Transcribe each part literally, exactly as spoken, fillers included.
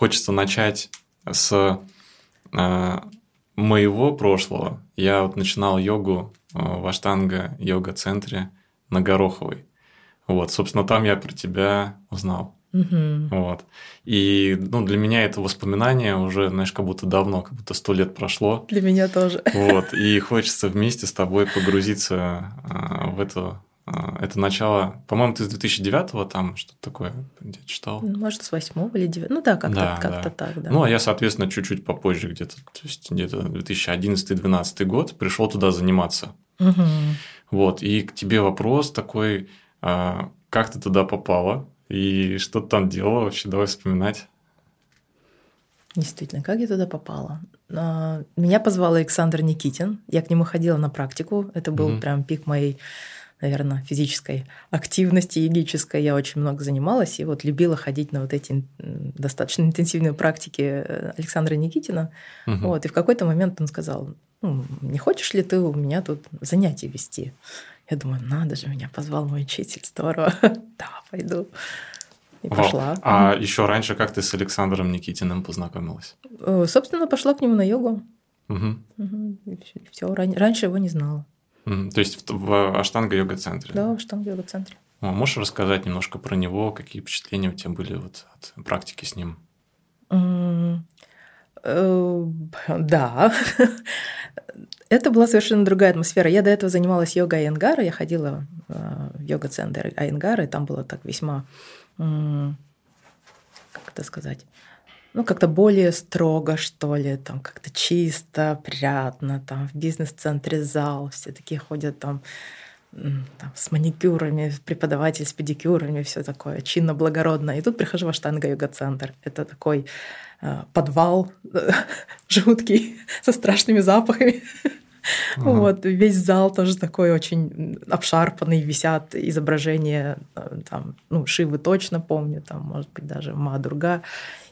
хочется начать с э, моего прошлого. Я вот начинал йогу в Аштанга-йога-центре на Гороховой. Вот, собственно, там я про тебя узнал. Угу. Вот. И ну, для меня это воспоминание уже, знаешь, как будто давно, как будто сто лет прошло. Для меня тоже. Вот, и хочется вместе с тобой погрузиться э, в это, э, это начало. По-моему, ты с две тысячи девятого там что-то такое где-то читал. Может, с восьмого или девятого. Ну да, как-то, да, как-то да. так, да. Ну, а я, соответственно, чуть-чуть попозже где-то, то есть где-то две тысячи одиннадцатый две тысячи двенадцатый год пришел туда заниматься. Угу. Вот, и к тебе вопрос такой, э, как ты туда попала? И что ты там делала вообще? Давай вспоминать. Действительно, как я туда попала? Меня позвал Александр Никитин. Я к нему ходила на практику. Это был mm-hmm. прям пик моей, наверное, физической активности, йогической. Я очень много занималась и вот любила ходить на вот эти достаточно интенсивные практики Александра Никитина. Mm-hmm. Вот. И в какой-то момент он сказал, ну, не хочешь ли ты у меня тут занятия вести? Я думаю, надо же, меня позвал мой учитель, здорово, да, пойду. И Вау. пошла. А mm. еще раньше как ты с Александром Никитиным познакомилась? Собственно, пошла к нему на йогу. Угу. Угу. Все, ран... Раньше его не знала. Mm. То есть в, в Аштанга-йога-центре? Да, в Аштанга-йога-центре. А можешь рассказать немножко про него, какие впечатления у тебя были вот от практики с ним? Mm. Да, это была совершенно другая атмосфера. Я до этого занималась йогой Айенгара, я ходила в йога-центр Айенгара, и там было так весьма, как это сказать, ну, как-то более строго, что ли, там как-то чисто, приятно, там в бизнес-центре зал, все такие ходят там, там с маникюрами, преподаватель с педикюрами, все такое чинно, благородно. И тут прихожу в Аштанга-йога-центр. Это такой подвал жуткий, со страшными запахами. Ага. Вот, весь зал тоже такой очень обшарпанный, висят изображения, там, ну, Шивы точно помню, там, может быть, даже Ма-Дурга.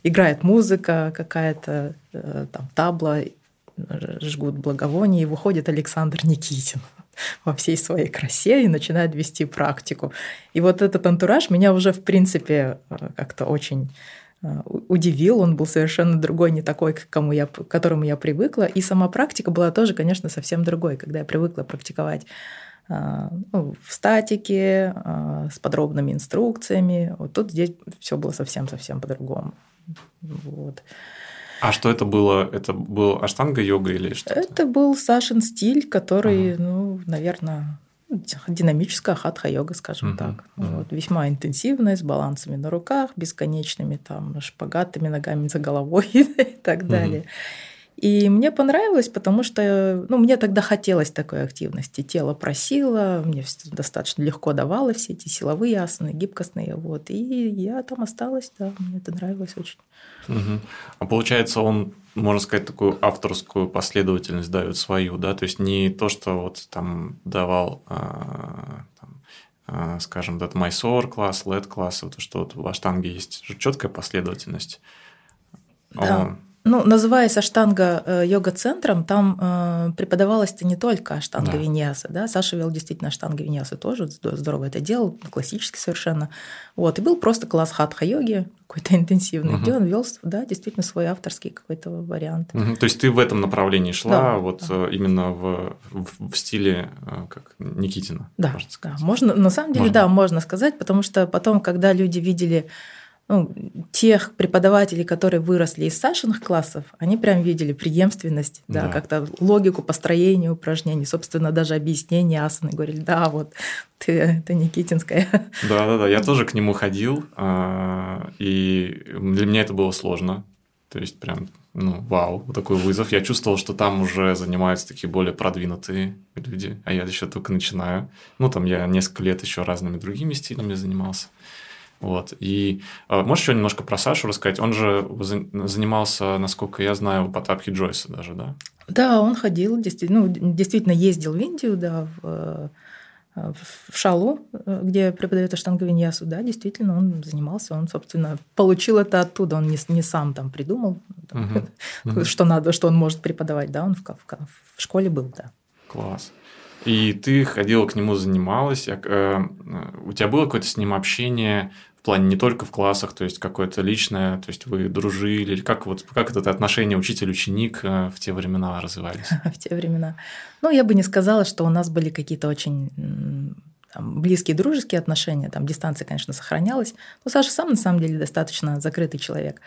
Играет музыка какая-то, там табла, жгут благовония, и выходит Александр Никитин во всей своей красе и начинает вести практику. И вот этот антураж меня уже, в принципе, как-то очень удивил, он был совершенно другой, не такой, к, кому я, к которому я привыкла. И сама практика была тоже, конечно, совсем другой, когда я привыкла практиковать ну, в статике, с подробными инструкциями. Вот тут здесь все было совсем-совсем по-другому. Вот. А что это было? Это был аштанга-йога или что-то? Это был Сашин стиль, который, ага. ну, наверное, динамическая хатха-йога, скажем uh-huh. так. Uh-huh. Вот, весьма интенсивная, с балансами на руках, бесконечными там шпагатами, ногами за головой и так далее. Uh-huh. И мне понравилось, потому что ну, мне тогда хотелось такой активности. Тело просило, мне достаточно легко давало все эти силовые асаны, гибкостные. Вот, и я там осталась, да, мне это нравилось очень. Uh-huh. А получается, он, можно сказать, такую авторскую последовательность дает свою, да, то есть не то, что вот там давал, а, там, а, скажем, этот майсор класс, лед класс, вот что вот в Аштанге есть четкая последовательность. Да. Он... Ну, называясь Аштанга йога-центром, там э, преподавалась-то не только Аштанга да. виньяса, да, Саша вел действительно Аштанга виньяса тоже, здорово это делал, классически совершенно, вот, и был просто класс хатха-йоги, какой-то интенсивный, угу. где он вел, да, действительно свой авторский какой-то вариант. Угу. То есть ты в этом направлении шла, да, вот да. именно в, в, в стиле как Никитина, да, можно сказать. Да, можно, на самом деле, можно. да, можно сказать, потому что потом, когда люди видели... Ну, тех преподавателей, которые выросли из Сашиных классов, они прям видели преемственность, да, да. как-то логику построения упражнений, собственно, даже объяснение асаны. Говорили, да, вот, ты, это Никитинская. Да-да-да, я тоже к нему ходил, и для меня это было сложно. То есть прям, ну, вау, такой вызов. Я чувствовал, что там уже занимаются такие более продвинутые люди, а я еще только начинаю. Ну, там я несколько лет еще разными другими стилями занимался. Вот. И а, можешь еще немножко про Сашу рассказать? Он же занимался, насколько я знаю, у Потапхе Джойса даже, да? Да, он ходил, действительно, ну, действительно ездил в Индию, да, в, в Шалу, где преподает аштанга-виньясу, да, действительно, он занимался, он, собственно, получил это оттуда, он не, не сам там придумал, угу. что надо, что он может преподавать, да, он в, в, в школе был, да. Класс. И ты ходила к нему, занималась. У тебя было какое-то с ним общение в плане не только в классах, то есть какое-то личное, то есть вы дружили, или как, вот, как это отношение учитель-ученик в те времена развивались? В те времена. Ну, я бы не сказала, что у нас были какие-то очень там, близкие дружеские отношения, там дистанция, конечно, сохранялась. Но Саша сам, на самом деле, достаточно закрытый человек.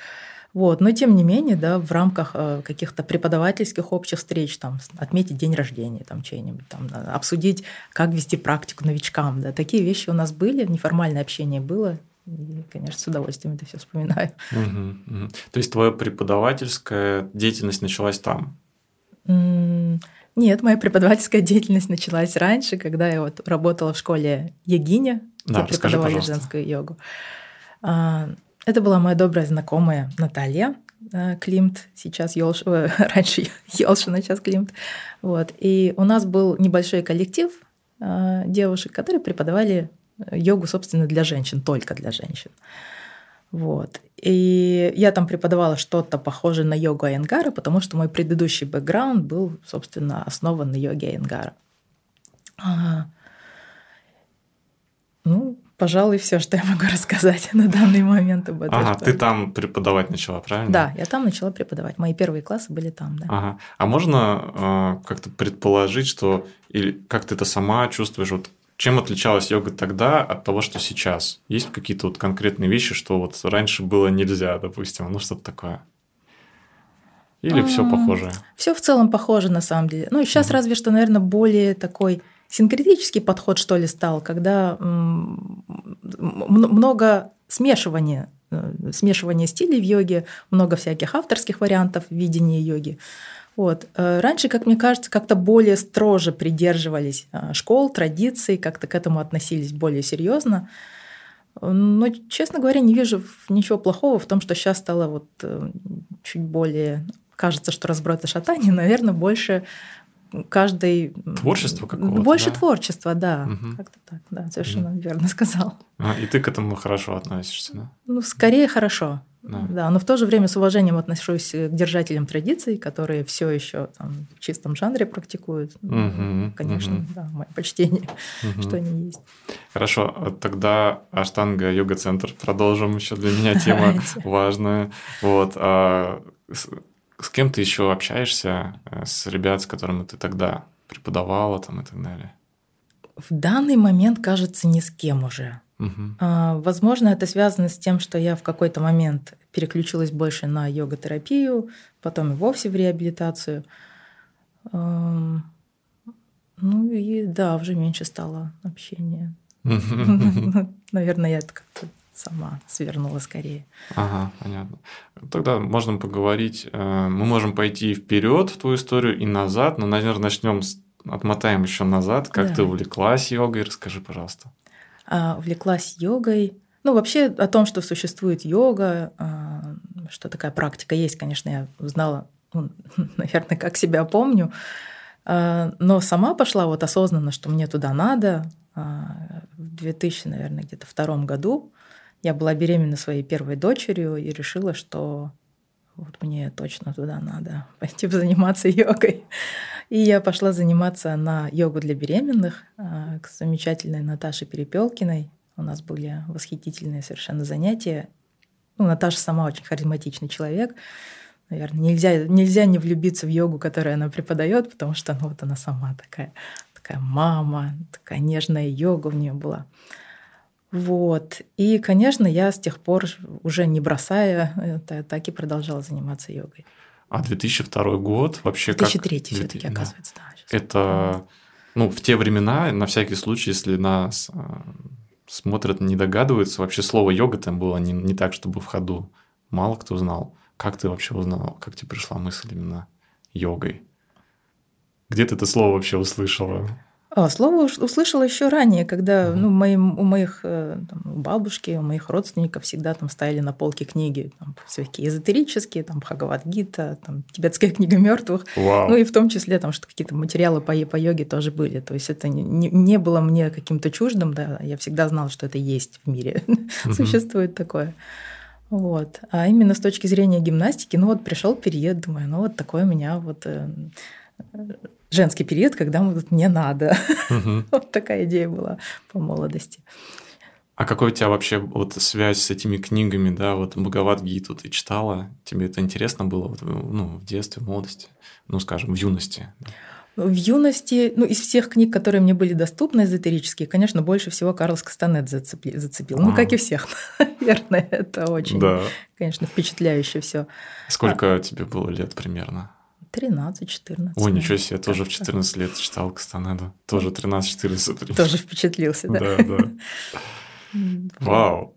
Вот. Но, тем не менее, да, в рамках каких-то преподавательских общих встреч, там, отметить день рождения там, чей-нибудь, там, обсудить, как вести практику новичкам. Да, такие вещи у нас были, неформальное общение было. И, конечно, с удовольствием это все вспоминаю. Угу, угу. То есть, твоя преподавательская деятельность началась там? Нет, моя преподавательская деятельность началась раньше, когда я вот работала в школе Ягиня, где да, преподавали расскажи, женскую йогу. Это была моя добрая знакомая Наталья Климт, сейчас Ёлш... раньше Ёлшина, сейчас Климт. Вот. И у нас был небольшой коллектив девушек, которые преподавали йогу, собственно, для женщин, только для женщин. Вот. И я там преподавала что-то похожее на йогу Айенгара, потому что мой предыдущий бэкграунд был, собственно, основан на йоге Айенгара. А... Ну, пожалуй, все, что я могу рассказать на данный момент об этом. Ага, ты там преподавать начала, правильно? Да, я там начала преподавать. Мои первые классы были там, да. Ага. А можно э, как-то предположить, что или как ты это сама чувствуешь, вот чем отличалась йога тогда от того, что сейчас? Есть какие-то вот конкретные вещи, что вот раньше было нельзя, допустим, ну что-то такое? Или а, все похоже? Все в целом похоже, на самом деле. Ну, сейчас mm-hmm. разве что, наверное, более такой синкретический подход, что ли, стал, когда много смешивания, смешивания стилей в йоге, много всяких авторских вариантов видения йоги. Вот. Раньше, как мне кажется, как-то более строже придерживались школ, традиций, как-то к этому относились более серьезно. Но, честно говоря, не вижу ничего плохого в том, что сейчас стало вот чуть более, кажется, что разброд и шатание, наверное, больше... Каждый... Творчество какого-то, Больше да? творчества, да. Угу. Как-то так, да, совершенно угу. верно сказал. А, и ты к этому хорошо относишься, да? Ну, скорее да. хорошо, да. да. Но в то же время с уважением отношусь к держателям традиций, которые все еще там, в чистом жанре практикуют. Угу. Конечно, угу. да, мое почтение, угу. что они есть. Хорошо, тогда Аштанга-йога-центр. Продолжим, еще для меня тема важная. Вот, с кем ты еще общаешься, с ребят, с которыми ты тогда преподавала там, и так далее? В данный момент, кажется, ни с кем уже. Угу. А, возможно, это связано с тем, что я в какой-то момент переключилась больше на йога-терапию, потом и вовсе в реабилитацию. А, ну и да, уже меньше стало общения. Наверное, я это как-то... сама свернула скорее. Ага, понятно. Тогда можно поговорить. Мы можем пойти вперед в твою историю и назад, но, наверное, начнем с... отмотаем еще назад. Как да. ты увлеклась йогой? Расскажи, пожалуйста. А, увлеклась йогой. Ну, вообще о том, что существует йога, что такая практика есть, конечно, я узнала, ну, наверное, как себя помню. Но сама пошла вот осознанно, что мне туда надо. В две тысячи, наверное, где-то втором году. Я была беременна своей первой дочерью и решила, что вот мне точно туда надо пойти заниматься йогой. И я пошла заниматься на йогу для беременных к замечательной Наташе Перепелкиной. У нас были восхитительные совершенно занятия. Ну, Наташа сама очень харизматичный человек. Наверное, нельзя, нельзя не влюбиться в йогу, которую она преподает, потому что ну, вот она сама такая, такая мама, такая нежная йога у нее была. Вот. И, конечно, я с тех пор, уже не бросая, это, так и продолжала заниматься йогой. А две тысячи второй год вообще две тысячи третий как... две тысячи третий все-таки, да. оказывается. Да, это, ну, в те времена, на всякий случай, если нас смотрят, не догадываются, вообще слово «йога» там было не, не так, чтобы в ходу. Мало кто знал. Как ты вообще узнала? Как тебе пришла мысль именно йогой? Где ты это слово вообще услышала? О, слово услышала еще ранее, когда ну, мои, у моих там, бабушки, у моих родственников всегда там стояли на полке книги там, всякие эзотерические, там Бхагавад-гита, там, тибетская книга мертвых. Вау. Ну и в том числе там, что какие-то материалы по, по йоге тоже были. То есть это не, не было мне каким-то чуждым, да, я всегда знала, что это есть в мире, uh-huh. существует такое. Вот. А именно с точки зрения гимнастики, ну вот пришел период, думаю, ну вот такое у меня вот... женский период, когда мне надо. Угу. Вот такая идея была по молодости. А какой у тебя вообще вот связь с этими книгами, да, вот Бхагавад-гиту ты читала, тебе это интересно было вот, ну, в детстве, в молодости, ну, скажем, в юности? Да? В юности, ну, из всех книг, которые мне были доступны, эзотерические, конечно, больше всего Карлос Кастанеда зацепил, зацепил. А-а-а. Ну, как и всех, наверное, это очень, да. Конечно, впечатляюще все. Сколько а... тебе было лет примерно? тринадцать-четырнадцать. О, ничего себе, я тоже в четырнадцать лет читал Кастанеду, тоже тринадцать-четырнадцать. Примерно. Тоже впечатлился, да? Да, да. Вау,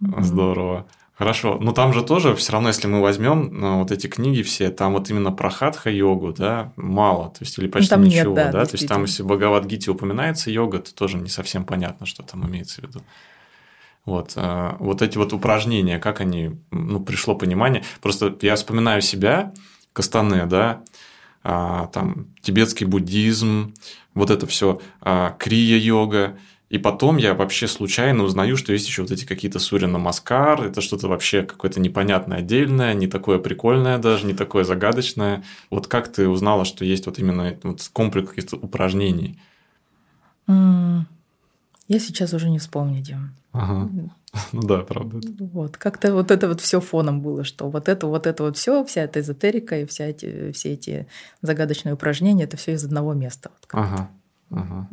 здорово. Хорошо, но там же тоже все равно, если мы возьмем вот эти книги все, там вот именно про хатха-йогу, да, мало, то есть или почти там ничего, нет, да, да? То есть там если в Бхагавад-гите упоминается йога, то тоже не совсем понятно, что там имеется в виду. Вот, вот эти вот упражнения, как они, ну, пришло понимание. Просто я вспоминаю себя, Кастанеда, да, а, там тибетский буддизм, вот это все, а, крия-йога. И потом я вообще случайно узнаю, что есть еще вот эти какие-то сурья намаскар, это что-то вообще какое-то непонятное отдельное, не такое прикольное даже, не такое загадочное. Вот как ты узнала, что есть вот именно вот комплекс каких-то упражнений? Я сейчас уже не вспомню, Дим. Ага. Ну да, правда. Вот, как-то вот это вот все фоном было, что вот это вот это вот все, вся эта эзотерика и вся эти, все эти загадочные упражнения, это все из одного места. Вот ага, ага.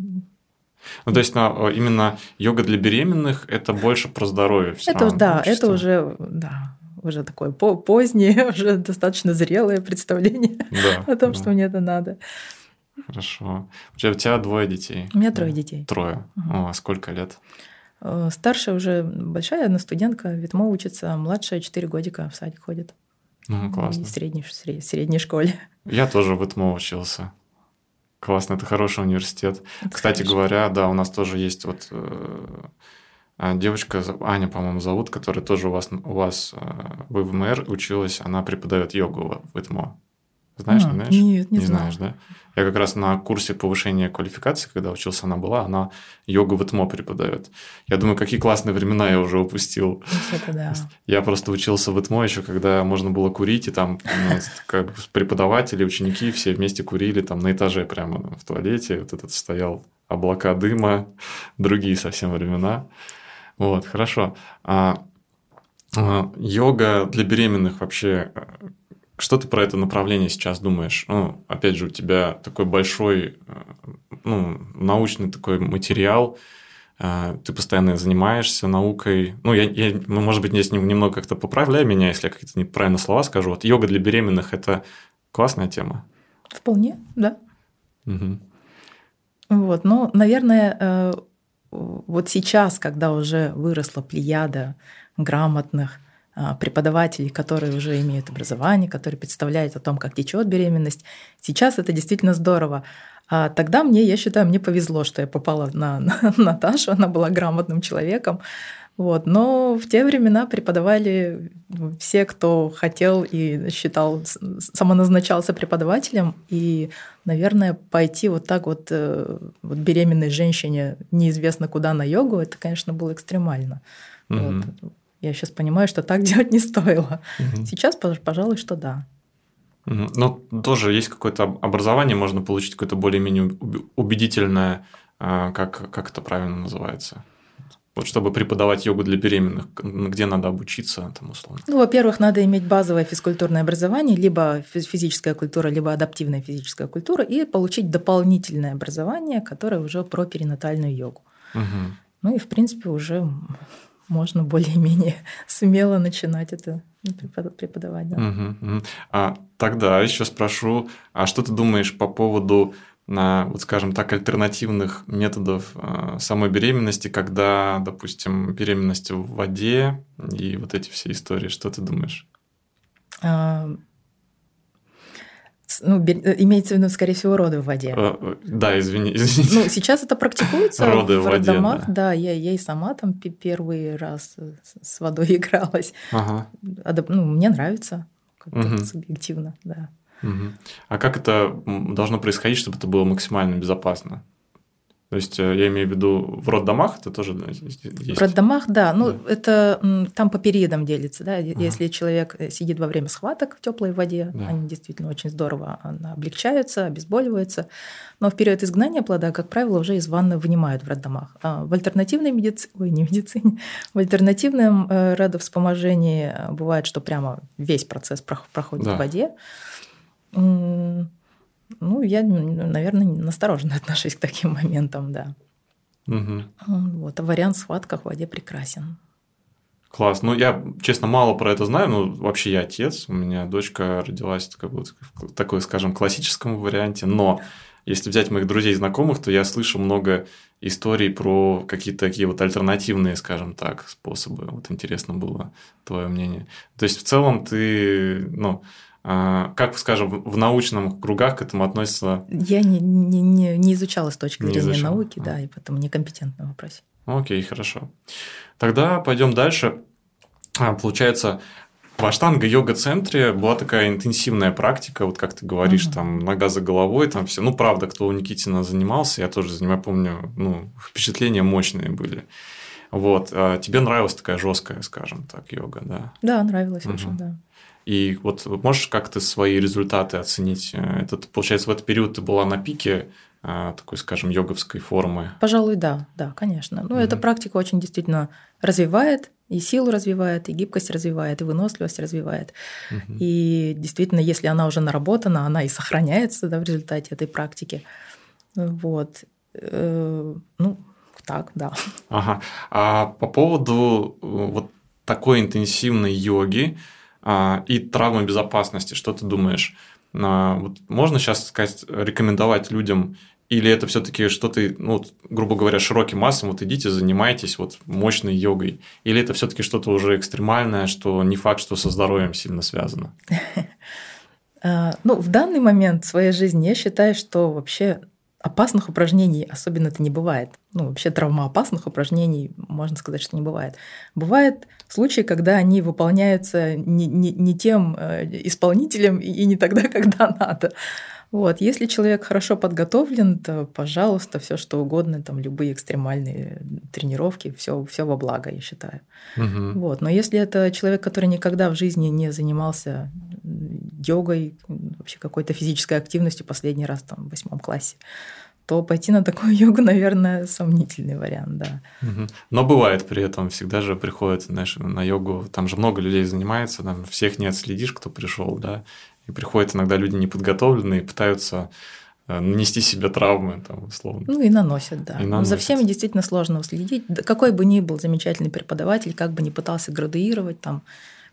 Ну, то есть, ну, именно йога для беременных – это больше про здоровье. Это, да, это уже, да, уже такое позднее, уже достаточно зрелое представление да, о том, да. что мне это надо. Хорошо. У тебя, у тебя двое детей? У меня да. трое детей. Трое. Угу. О, сколько лет? Старшая уже большая, она студентка, в ИТМО учится, младшая четыре годика в садик ходит. Ну, классно. И в средней, в средней школе. Я тоже в ИТМО учился. Классно, это хороший университет. Это Кстати хорошо. говоря, да, у нас тоже есть вот э, девочка, Аня, по-моему, зовут, которая тоже у вас, у вас э, в ИВМР училась, она преподает йогу в ИТМО. Знаешь, а, не знаешь? Нет, не, не знаешь, да? Я как раз на курсе повышения квалификации, когда учился, она была, она йогу в ИТМО преподает. Я думаю, какие классные времена я уже упустил. Это да. Я просто учился в ИТМО еще, когда можно было курить, и там как преподаватели, ученики все вместе курили, там на этаже прямо в туалете, вот этот стоял облака дыма, другие совсем времена. Вот, хорошо. А, а, йога для беременных вообще... Что ты про это направление сейчас думаешь? Ну, опять же, у тебя такой большой, ну, научный такой материал, ты постоянно занимаешься наукой. Ну, я, я, может быть, здесь немного как-то поправляй меня, если я какие-то неправильные слова скажу. Вот йога для беременных – это классная тема? Вполне, да. Угу. Вот, ну, наверное, вот сейчас, когда уже выросла плеяда грамотных преподавателей, которые уже имеют образование, которые представляют о том, как течет беременность. Сейчас это действительно здорово. А тогда мне, я считаю, мне повезло, что я попала на, на Наташу, она была грамотным человеком. Вот. Но в те времена преподавали все, кто хотел и считал, самоназначался преподавателем. И, наверное, пойти вот так вот, вот беременной женщине неизвестно куда на йогу, это, конечно, было экстремально. Mm-hmm. Вот. Я сейчас понимаю, что так делать не стоило. Угу. Сейчас, пожалуй, что да. Ну, тоже есть какое-то образование, можно получить какое-то более-менее убедительное, как, как это правильно называется. Вот чтобы преподавать йогу для беременных, где надо обучиться, там, условно? Ну, во-первых, надо иметь базовое физкультурное образование, либо физическая культура, либо адаптивная физическая культура, и получить дополнительное образование, которое уже про перинатальную йогу. Угу. Ну, и, в принципе, уже... можно более-менее смело начинать это преподавать. Да. Угу, угу. А тогда еще спрошу, а что ты думаешь по поводу, вот скажем так, альтернативных методов самой беременности, когда, допустим, беременность в воде и вот эти все истории, что ты думаешь? А... Ну, имеется в виду, скорее всего, роды в воде. Да, извини, извините. Ну, сейчас это практикуется роды в роддомах. Да, да я, я и сама там первый раз с водой игралась. Ага. Ну, мне нравится, как-то угу. субъективно, да. Угу. А как это должно происходить, чтобы это было максимально безопасно? То есть, я имею в виду, в роддомах это тоже есть? В роддомах, да. Ну, да. Это там по периодам делится. Да? Ага. Если человек сидит во время схваток в теплой воде, да. Они действительно очень здорово облегчаются, обезболиваются. Но в период изгнания плода, как правило, уже из ванны вынимают в роддомах. А в альтернативной медицине, ой, не медицине, в альтернативном родовспоможении бывает, что прямо весь процесс проходит да. в воде. Ну, я, наверное, настороженно отношусь к таким моментам, да. Угу. Вот, а вариант схватка в воде прекрасен. Класс. Ну, я, честно, мало про это знаю, но вообще я отец, у меня дочка родилась как бы, в такой, скажем, классическом варианте, но если взять моих друзей и знакомых, то я слышу много историй про какие-то такие вот альтернативные, скажем так, способы. Вот интересно было твое мнение. То есть, в целом ты, ну... Как, скажем, в научном кругах к этому относится? Я не, не, не изучала с точки не зрения изучала. науки, а. да, и поэтому некомпетентна в вопросе. Окей, хорошо. Тогда пойдем дальше. Получается, в Аштанга-йога-центре была такая интенсивная практика, вот как ты говоришь, угу. там нога за головой, там все. Ну, правда, кто у Никитина занимался, я тоже занимаюсь, помню, ну, впечатления мощные были. Вот. А тебе нравилась такая жесткая, скажем так, йога, да? Да, нравилась угу. очень, да. И вот можешь как-то свои результаты оценить? Это, получается, в этот период ты была на пике такой, скажем, йоговской формы? Пожалуй, да, да, конечно. Ну, mm-hmm. эта практика очень действительно развивает, и силу развивает, и гибкость развивает, и выносливость развивает. Mm-hmm. И действительно, если она уже наработана, она и сохраняется да, в результате этой практики. Вот. Ну, так, да. Ага. А по поводу вот такой интенсивной йоги, и травмы безопасности. Что ты думаешь? Можно сейчас сказать, рекомендовать людям, или это все-таки что-то, ну, грубо говоря, широким массам, вот идите, занимайтесь вот, мощной йогой, или это все-таки что-то уже экстремальное, что не факт, что со здоровьем сильно связано? Ну, в данный момент в своей жизни я считаю, что вообще опасных упражнений особенно-то не бывает. Ну, вообще травмоопасных упражнений, можно сказать, что не бывает. Бывают случаи, когда они выполняются не, не, не тем исполнителем и не тогда, когда надо. Вот. Если человек хорошо подготовлен, то, пожалуйста, все что угодно, там, любые экстремальные тренировки, все, все во благо, я считаю. Угу. Вот. Но если это человек, который никогда в жизни не занимался йогой, вообще какой-то физической активностью последний раз там, в восьмом классе, то пойти на такую йогу, наверное, сомнительный вариант, да. Угу. Но бывает при этом, всегда же приходят, знаешь, на йогу, там же много людей занимается, там всех не отследишь, кто пришел, да, и приходят иногда люди неподготовленные, пытаются нанести себе травмы, там, условно. Ну, и наносят, да. И наносят. За всеми действительно сложно уследить. Какой бы ни был замечательный преподаватель, как бы ни пытался градуировать, там,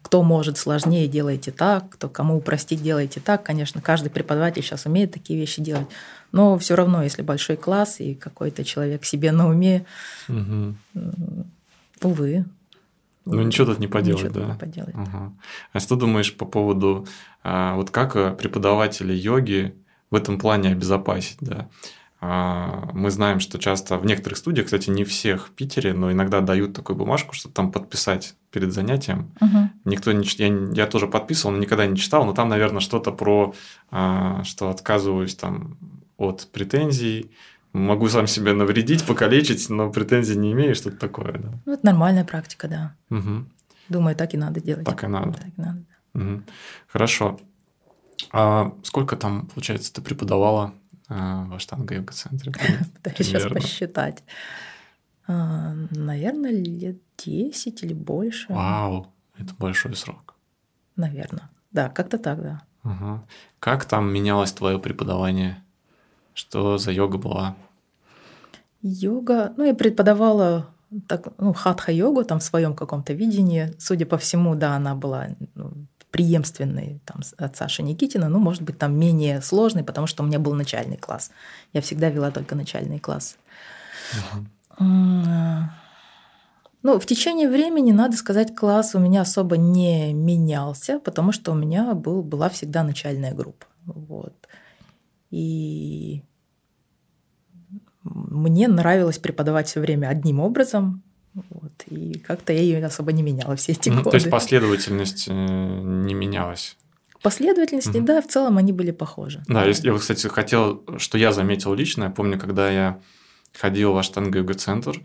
кто может сложнее, делайте так, кто кому упростить, делайте так. Конечно, каждый преподаватель сейчас умеет такие вещи делать, но все равно, если большой класс и какой-то человек себе на уме, угу. увы. Ну, ничего тут не поделать, ничего да? Ничего тут не поделать. Угу. А что думаешь по поводу, вот как преподаватели йоги в этом плане обезопасить, да? Мы знаем, что часто в некоторых студиях, кстати, не всех в Питере, но иногда дают такую бумажку, чтобы там подписать перед занятием. Угу. Никто не я, я тоже подписывал, но никогда не читал, но там, наверное, что-то про, что отказываюсь там, от претензий, могу сам себе навредить, покалечить, но претензий не имею, что-то такое. Да. Ну, это нормальная практика, да. Угу. Думаю, так и надо делать. Так и надо. Так и надо да. Угу. Хорошо. А сколько там, получается, ты преподавала? В Аштанга-йога-центре. Пытаюсь сейчас посчитать. Наверное, лет десять или больше. Вау, это большой срок. Наверное, да, как-то так, да. Угу. Как там менялось твое преподавание? Что за йога была? Йога, ну я преподавала так, ну, хатха-йогу там в своем каком-то видении. Судя по всему, да, она была... Ну, преемственный там, от Саши Никитина, ну, может быть, там менее сложный, потому что у меня был начальный класс. Я всегда вела только начальный класс. Uh-huh. Ну, в течение времени, надо сказать, класс у меня особо не менялся, потому что у меня был, была всегда начальная группа. Вот. И мне нравилось преподавать все время одним образом. Вот. И как-то я ее особо не меняла все эти ну, годы. То есть последовательность не менялась? Последовательность, mm-hmm. да, в целом они были похожи. Да, да. Я, кстати, хотел, что я заметил лично. Я помню, когда я ходил в Аштанга-йога-центр.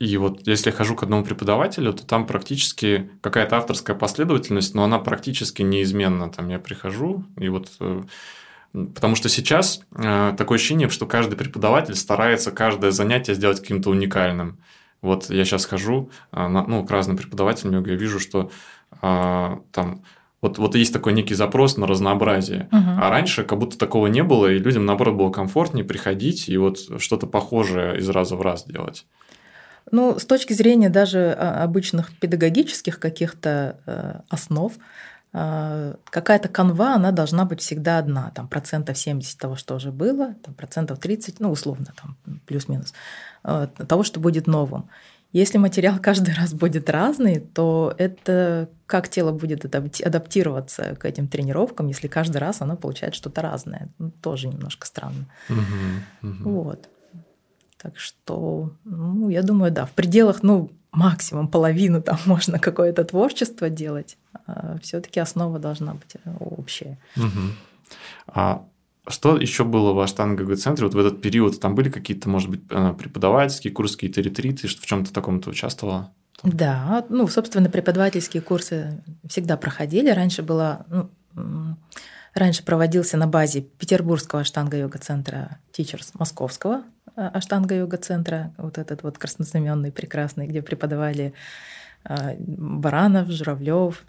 И вот если я хожу к одному преподавателю, то там практически какая-то авторская последовательность, но она практически неизменна. Там я прихожу, и вот... Потому что сейчас такое ощущение, что каждый преподаватель старается каждое занятие сделать каким-то уникальным. Вот я сейчас хожу ну, к разным преподавателям, я вижу, что там... Вот, вот есть такой некий запрос на разнообразие. Uh-huh. А раньше как будто такого не было, и людям, наоборот, было комфортнее приходить и вот что-то похожее из раза в раз делать. Ну, с точки зрения даже обычных педагогических каких-то основ, какая-то канва, она должна быть всегда одна. Там процентов семьдесят того, что уже было, там процентов тридцать, ну, условно, там плюс-минус, того, что будет новым. Если материал каждый раз будет разный, то это как тело будет адаптироваться к этим тренировкам, если каждый раз оно получает что-то разное. Ну, тоже немножко странно. Угу, угу. Вот. Так что, ну, я думаю, да, в пределах, ну, максимум половину там можно какое-то творчество делать. А все-таки основа должна быть общая. Угу. А... Что еще было в Аштанга-йога-центре вот в этот период? Там были какие-то, может быть, преподавательские курсы, какие-то ретриты? В чем-то таком ты участвовала? Да, ну, собственно, преподавательские курсы всегда проходили. Раньше была, ну, раньше проводился на базе Петербургского Аштанга-йога-центра Teachers, Московского Аштанга-йога-центра, вот этот вот краснознаменный, прекрасный, где преподавали Баранов, Журавлёв,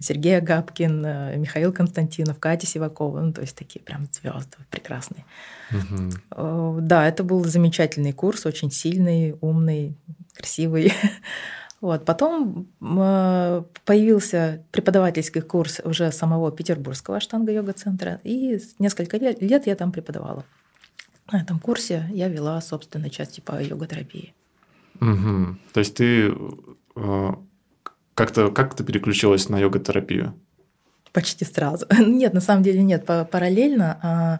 Сергей Агапкин, Михаил Константинов, Катя Сивакова, ну, то есть такие прям звезды прекрасные. Угу. Да, это был замечательный курс, очень сильный, умный, красивый. Вот. Потом появился преподавательский курс уже самого Петербургского Аштанга-йога-центра, и несколько лет я там преподавала. На этом курсе я вела, собственно, часть по йога-терапии. Угу. То есть ты... Как-то, как ты переключилась на йога-терапию? Почти сразу. Нет, на самом деле нет, параллельно.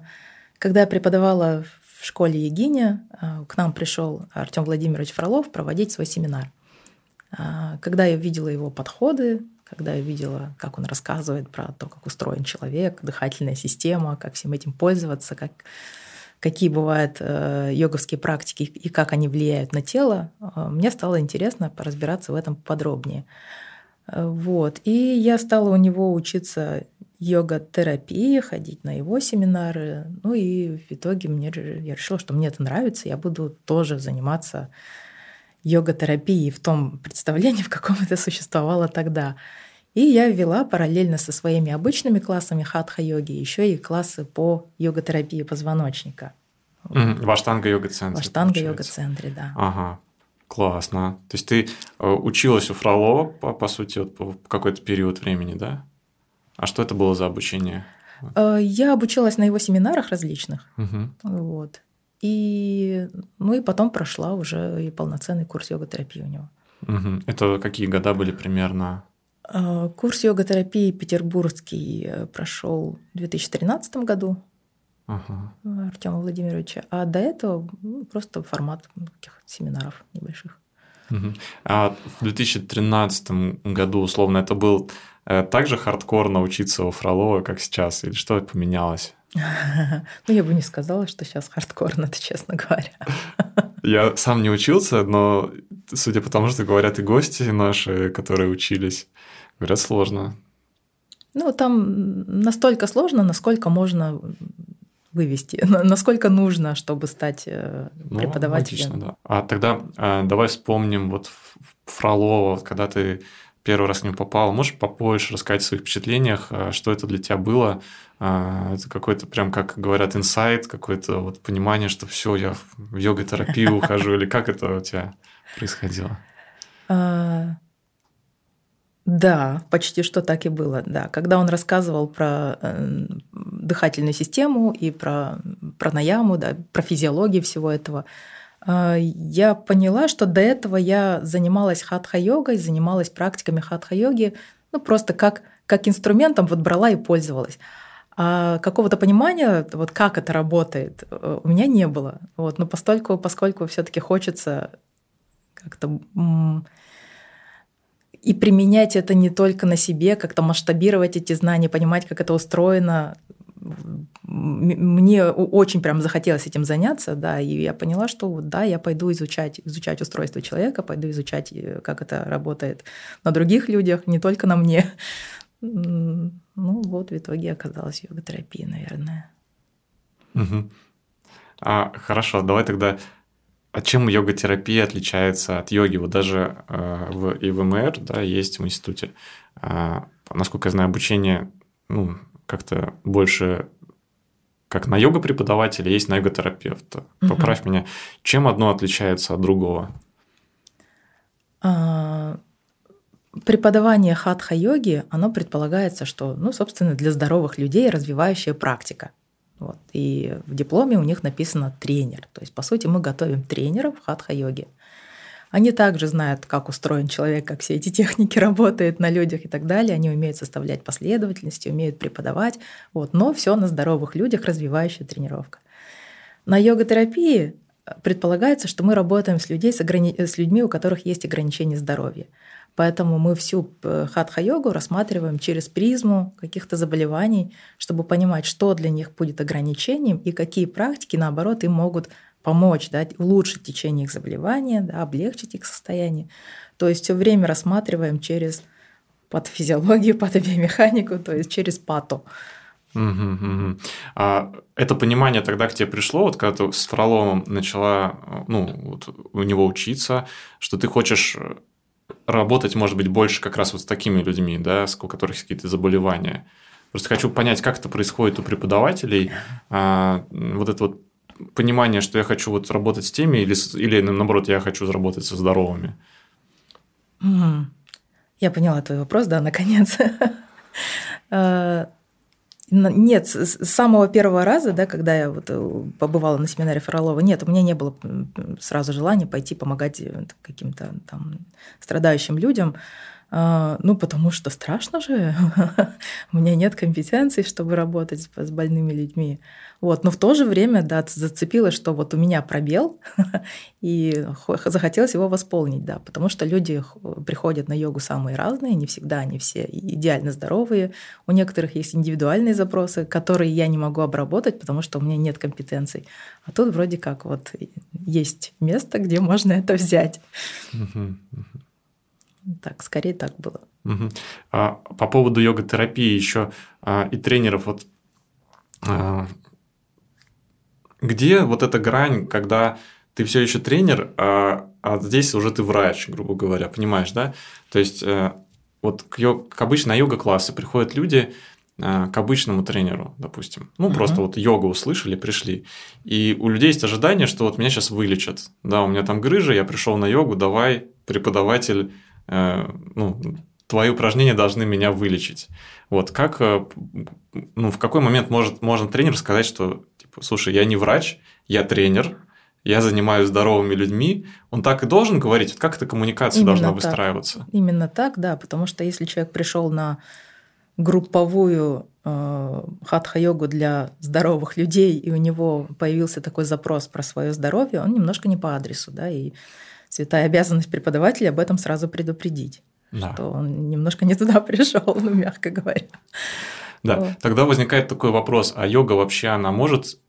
Когда я преподавала в школе Егиня, к нам пришел Артём Владимирович Фролов проводить свой семинар. Когда я видела его подходы, когда я видела, как он рассказывает про то, как устроен человек, дыхательная система, как всем этим пользоваться, как... какие бывают йоговские практики и как они влияют на тело, мне стало интересно поразбираться в этом подробнее. Вот. И я стала у него учиться йога-терапии, ходить на его семинары. Ну и в итоге мне, я решила, что мне это нравится, я буду тоже заниматься йога-терапией в том представлении, в каком это существовало тогда. И я вела параллельно со своими обычными классами хатха-йоги еще и классы по йога-терапии позвоночника. В Аштанга-йога-центре. В Аштанга-йога-центре, да. Ага, классно. То есть ты училась у Фролова, по, по сути, вот, по какой-то период времени, да? А что это было за обучение? Я обучалась на его семинарах различных. Угу. Вот. И, ну и потом прошла уже и полноценный курс йога-терапии у него. Угу. Это какие года были примерно? Курс йога-терапии петербургский прошел в две тысячи тринадцатом году ага. Артёма Владимировича, а до этого ну, просто формат таких семинаров небольших. Угу. А в две тысячи тринадцатом году, условно, это был так же хардкорно учиться у Фролова, как сейчас? Или что поменялось? Ну, я бы не сказала, что сейчас хардкорно, честно говоря. Я сам не учился, но судя по тому, что говорят и гости наши, которые учились, говорят, сложно. Ну, там настолько сложно, насколько можно вывести, насколько нужно, чтобы стать преподавателем. Ну, логично, да. А тогда э, давай вспомним вот Фролова, когда ты первый раз к нему попал. Можешь побольше рассказать о своих впечатлениях, что это для тебя было? Э, это какой-то прям, как говорят, инсайт, какое-то вот понимание, что все, я в йога-терапию ухожу, или как это у тебя происходило? Да, почти что так и было, да. Когда он рассказывал про э, дыхательную систему и про пранаяму, да, про физиологию всего этого, э, я поняла, что до этого я занималась хатха-йогой, занималась практиками хатха-йоги, ну просто как, как инструментом вот брала и пользовалась. А какого-то понимания, вот как это работает, у меня не было. Вот, но постольку, поскольку все-таки хочется как-то... М- И применять это не только на себе, как-то масштабировать эти знания, понимать, как это устроено мне очень прям захотелось этим заняться, да, и я поняла, что вот, да, я пойду изучать, изучать устройство человека, пойду изучать, как это работает на других людях, не только на мне. Ну вот, в итоге оказалась йога-терапия, наверное. Угу. А, хорошо, давай тогда... А чем йога-терапия отличается от йоги? Вот даже э, в И В М Р, да, есть в институте, э, насколько я знаю, обучение, ну, как-то больше как на йога-преподавателя, есть на йога-терапевта. Угу. Поправь меня, чем одно отличается от другого? А... Преподавание хатха-йоги, оно предполагается, что, ну, собственно, для здоровых людей развивающая практика. Вот. И в дипломе у них написано «тренер». То есть, по сути, мы готовим тренеров в хатха-йоге. Они также знают, как устроен человек, как все эти техники работают на людях и так далее. Они умеют составлять последовательности, умеют преподавать. Вот. Но все на здоровых людях, развивающая тренировка. На йога-терапии предполагается, что мы работаем с, людей, с, ограни... с людьми, у которых есть ограничения здоровья. Поэтому мы всю хатха-йогу рассматриваем через призму каких-то заболеваний, чтобы понимать, что для них будет ограничением и какие практики, наоборот, им могут помочь, да, улучшить течение их заболевания, да, облегчить их состояние. То есть все время рассматриваем через патофизиологию, патобиомеханику, то есть через пато. Угу, угу. А это понимание тогда к тебе пришло, вот когда ты с Фроловым начала, ну, вот, у него учиться, что ты хочешь работать, может быть, больше как раз вот с такими людьми, да, у которых какие-то заболевания. Просто хочу понять, как это происходит у преподавателей. А, вот это вот понимание, что я хочу вот работать с теми, или, или наоборот, я хочу работать со здоровыми. Mm-hmm. Я поняла твой вопрос, да, наконец. Нет, с самого первого раза, да, когда я вот побывала на семинаре Фролова, нет, у меня не было сразу желания пойти помогать каким-то там страдающим людям, ну, потому что страшно же, у меня нет компетенций, чтобы работать с больными людьми. Вот. Но в то же время, да, зацепилось, что вот у меня пробел, и захотелось его восполнить, да, потому что люди приходят на йогу самые разные, не всегда они все идеально здоровые, у некоторых есть индивидуальные запросы, которые я не могу обработать, потому что у меня нет компетенций. А тут вроде как вот есть место, где можно это взять. Так, скорее так было. Угу. А по поводу йога-терапии еще а, и тренеров, вот а, где вот эта грань, когда ты все еще тренер, а, а здесь уже ты врач, грубо говоря, понимаешь, да? То есть а, вот к, йог, к обычно на йога-классы приходят люди а, к обычному тренеру, допустим, ну угу. Просто вот йогу услышали, пришли, и у людей есть ожидание, что вот меня сейчас вылечат, да, у меня там грыжа, я пришел на йогу, давай преподаватель ну, твои упражнения должны меня вылечить. Вот как, ну, в какой момент может, можно тренер сказать, что, типа, слушай, я не врач, я тренер, я занимаюсь здоровыми людьми, он так и должен говорить? Вот как эта коммуникация Именно должна так. выстраиваться? Именно так, да, потому что если человек пришел на групповую э, хатха-йогу для здоровых людей, и у него появился такой запрос про свое здоровье, он немножко не по адресу, да, и святая обязанность преподавателя об этом сразу предупредить, да. Что он немножко не туда пришел, ну, мягко говоря. Да, вот. Тогда возникает такой вопрос, а йога вообще, она может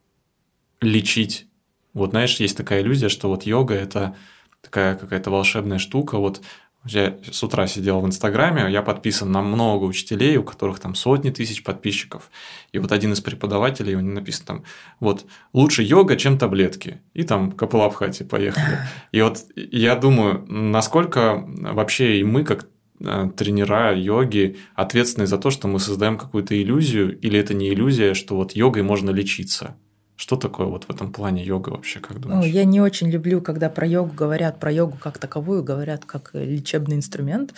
лечить? Вот знаешь, есть такая иллюзия, что вот йога – это такая какая-то волшебная штука. Вот я с утра сидел в Инстаграме, я подписан на много учителей, у которых там сотни тысяч подписчиков. И вот один из преподавателей, у него написано там, вот, лучше йога, чем таблетки. И там Капалабхати поехали. И вот я думаю, насколько вообще и мы, как тренера йоги, ответственны за то, что мы создаем какую-то иллюзию, или это не иллюзия, что вот йогой можно лечиться. Что такое вот в этом плане йога вообще, как думаешь? Ну, я не очень люблю, когда про йогу говорят, про йогу как таковую, говорят как лечебный инструмент.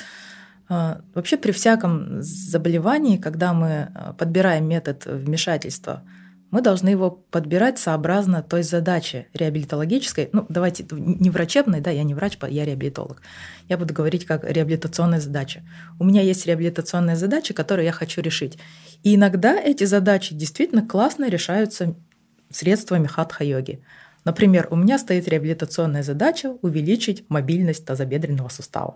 Вообще при всяком заболевании, когда мы подбираем метод вмешательства, мы должны его подбирать сообразно той задаче реабилитологической. Ну, давайте, не врачебной, да, я не врач, я реабилитолог. Я буду говорить как реабилитационная задача. У меня есть реабилитационная задача, которую я хочу решить. И иногда эти задачи действительно классно решаются средствами хатха-йоги. Например, у меня стоит реабилитационная задача увеличить мобильность тазобедренного сустава.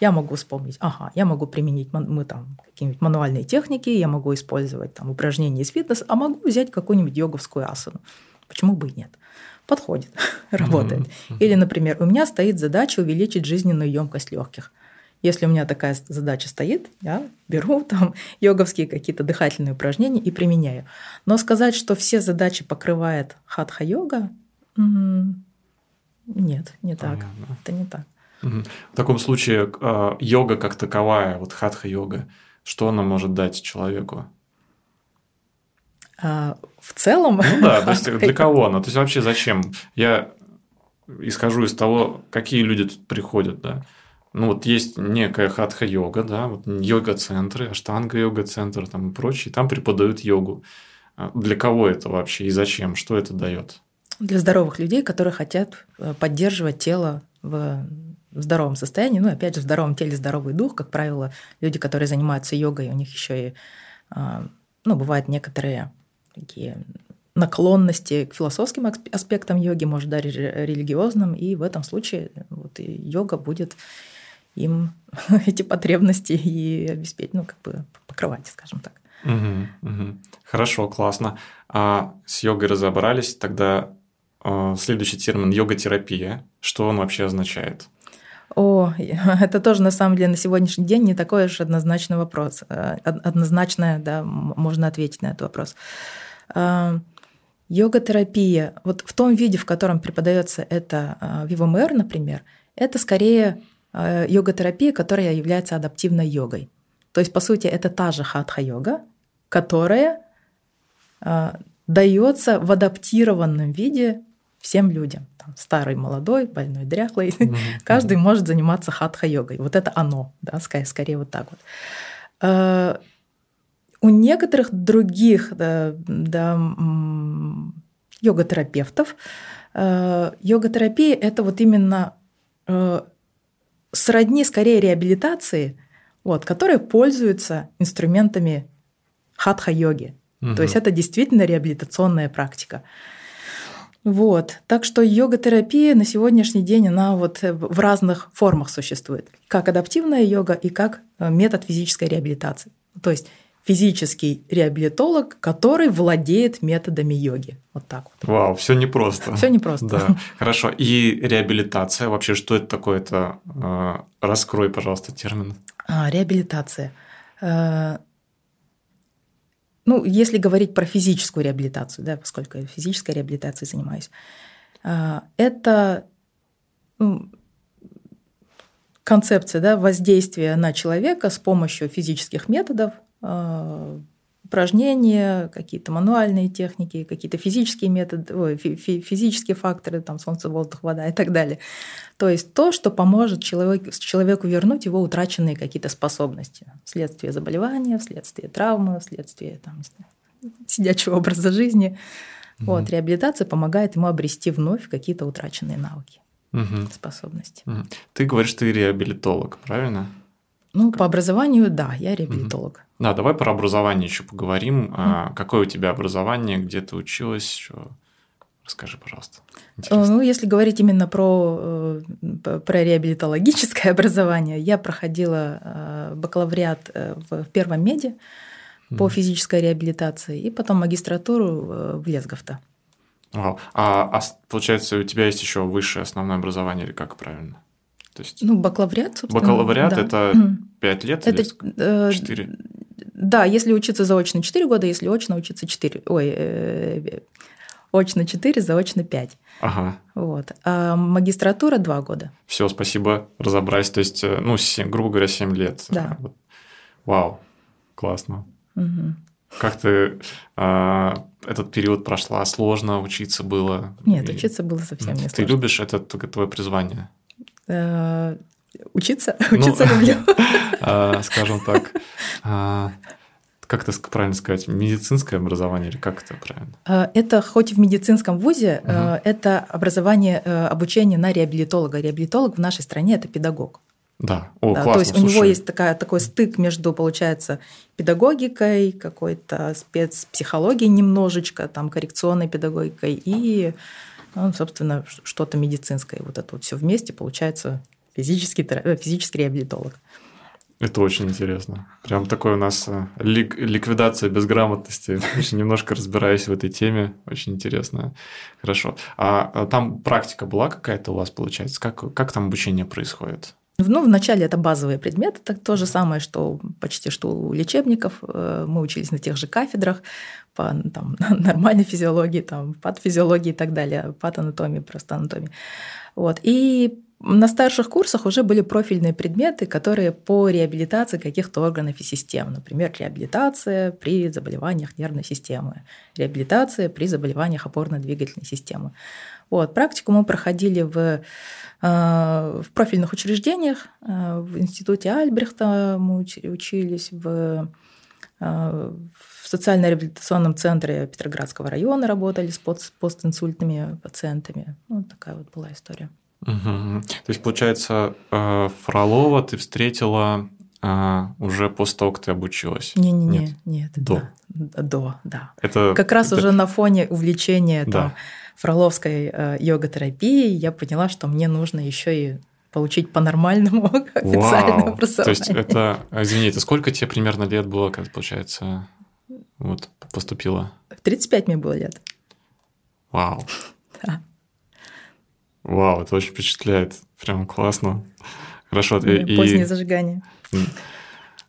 Я могу вспомнить, ага, я могу применить мы там какие-нибудь мануальные техники, я могу использовать там упражнения из фитнеса, а могу взять какую-нибудь йоговскую асану. Почему бы и нет? Подходит, работает. Mm-hmm. Или, например, у меня стоит задача увеличить жизненную емкость легких. Если у меня такая задача стоит, я беру там йоговские какие-то дыхательные упражнения и применяю. Но сказать, что все задачи покрывает хатха-йога, нет, не так. Понятно. Это не так. В таком случае йога как таковая, вот хатха-йога, что она может дать человеку? А, в целом? Ну да, то есть для кого она? То есть вообще зачем? Я исхожу из того, какие люди тут приходят, да. Ну, вот есть некая хатха-йога, да, вот йога-центры, Аштанга-йога-центр там и прочие, там преподают йогу. Для кого это вообще и зачем? Что это дает? Для здоровых людей, которые хотят поддерживать тело в здоровом состоянии. Ну, опять же, в здоровом теле здоровый дух. Как правило, люди, которые занимаются йогой, у них еще и, ну, бывают некоторые такие наклонности к философским аспектам йоги, может, даже религиозным. И в этом случае вот, йога будет им эти потребности и обеспечить, ну, как бы покрывать, скажем так. Угу, угу. Хорошо, классно. А с йогой разобрались, тогда э, следующий термин – йога-терапия. Что он вообще означает? О, это тоже, на самом деле, на сегодняшний день не такой уж однозначный вопрос. Однозначно, да, можно ответить на этот вопрос. Йога-терапия, вот в том виде, в котором преподается это в И В М Р, например, это скорее йога-терапия, которая является адаптивной йогой. То есть, по сути, это та же хатха-йога, которая дается в адаптированном виде всем людям. Там, старый, молодой, больной, дряхлый. Mm-hmm. Каждый mm-hmm. может заниматься хатха-йогой. Вот это оно, да, скорее, скорее вот так вот. У некоторых других да, да, йога-терапевтов йога-терапия – это вот именно сродни скорее реабилитации, вот, которые пользуются инструментами хатха-йоги. Угу. То есть это действительно реабилитационная практика. Вот. Так что йога-терапия на сегодняшний день она вот в разных формах существует. Как адаптивная йога и как метод физической реабилитации. То есть физический реабилитолог, который владеет методами йоги. Вот так вот. Вау, все непросто. Все непросто. Да. Хорошо. И реабилитация вообще, что это такое-то? Раскрой, пожалуйста, термин. А, реабилитация. Ну, если говорить про физическую реабилитацию, да, поскольку я физической реабилитацией занимаюсь, это концепция, да, воздействия на человека с помощью физических методов, упражнения, какие-то мануальные техники, какие-то физические методы, ой, фи- физические факторы, там, солнце, воздух, вода и так далее. То есть то, что поможет человек, человеку вернуть его утраченные какие-то способности вследствие заболевания, вследствие травмы, вследствие там, сидячего образа жизни. Mm-hmm. Вот, реабилитация помогает ему обрести вновь какие-то утраченные навыки, mm-hmm. способности. Mm-hmm. Ты говоришь, ты реабилитолог, правильно? Ну, по образованию, да, я реабилитолог. Да, давай про образование еще поговорим. А какое у тебя образование, где ты училась? Расскажи, пожалуйста. Интересно. Ну, если говорить именно про, про реабилитологическое образование, я проходила бакалавриат в Первом меде по физической реабилитации и потом магистратуру в Лесгофта. А, а получается, у тебя есть еще высшее основное образование или как правильно? То есть, ну, бакалавриат, собственно. Бакалавриат, да. Это пять лет это, или четыре? Э, да, если учиться заочно четыре года, если очно учиться четыре. Ой, э, очно четыре, заочно пять. Ага. Вот. А магистратура два года. Все, спасибо, разобрались. То есть, ну, семь, грубо говоря, семь лет. Да. Вот. Вау, классно. Угу. Как ты э, этот период прошла? Сложно учиться было? Нет, и... учиться было совсем не сложно. Ты любишь, это только твое призвание? Учиться? Учиться ну, люблю. Скажем так, как это правильно сказать, медицинское образование или как это правильно? Это хоть в медицинском вузе, угу. это образование, обучение на реабилитолога. Реабилитолог в нашей стране – это педагог. Да, о, да, классно, то есть слушай. У него есть такая, такой стык между, получается, педагогикой, какой-то спецпсихологией немножечко, там, коррекционной педагогикой и... Ну, собственно, что-то медицинское. Вот это вот все вместе получается физический, физический реабилитолог. Это очень интересно. Прям такой у нас лик, ликвидация безграмотности. Очень немножко разбираюсь в этой теме. Очень интересно. Хорошо. А, а там практика была какая-то у вас, получается? Как, как там обучение происходит? Ну, вначале это базовые предметы. Это то же самое, что почти что у лечебников. Мы учились на тех же кафедрах по там, нормальной физиологии, там, патофизиологии и так далее, патоанатомии, просто анатомии. Вот. И на старших курсах уже были профильные предметы, которые по реабилитации каких-то органов и систем. Например, реабилитация при заболеваниях нервной системы, реабилитация при заболеваниях опорно-двигательной системы. Вот. Практику мы проходили в, в профильных учреждениях. В Институте Альбрехта мы учились, в, в социально-реабилитационном центре Петроградского района работали с постинсультными пациентами. Вот такая вот была история. Угу. То есть, получается, Фролова ты встретила уже после того, как ты обучилась? Не-не-не, нет. нет до. Да, до, да. Это, как раз это... уже на фоне увлечения да. там, фроловской йога-терапией я поняла, что мне нужно еще и получить по-нормальному официальное образование. То есть, это, извини, это сколько тебе примерно лет было, когда, получается, вот, поступила? тридцать пять мне было лет. Вау. Да. Вау, это очень впечатляет. Прям классно. Хорошо. Позднее и... зажигание.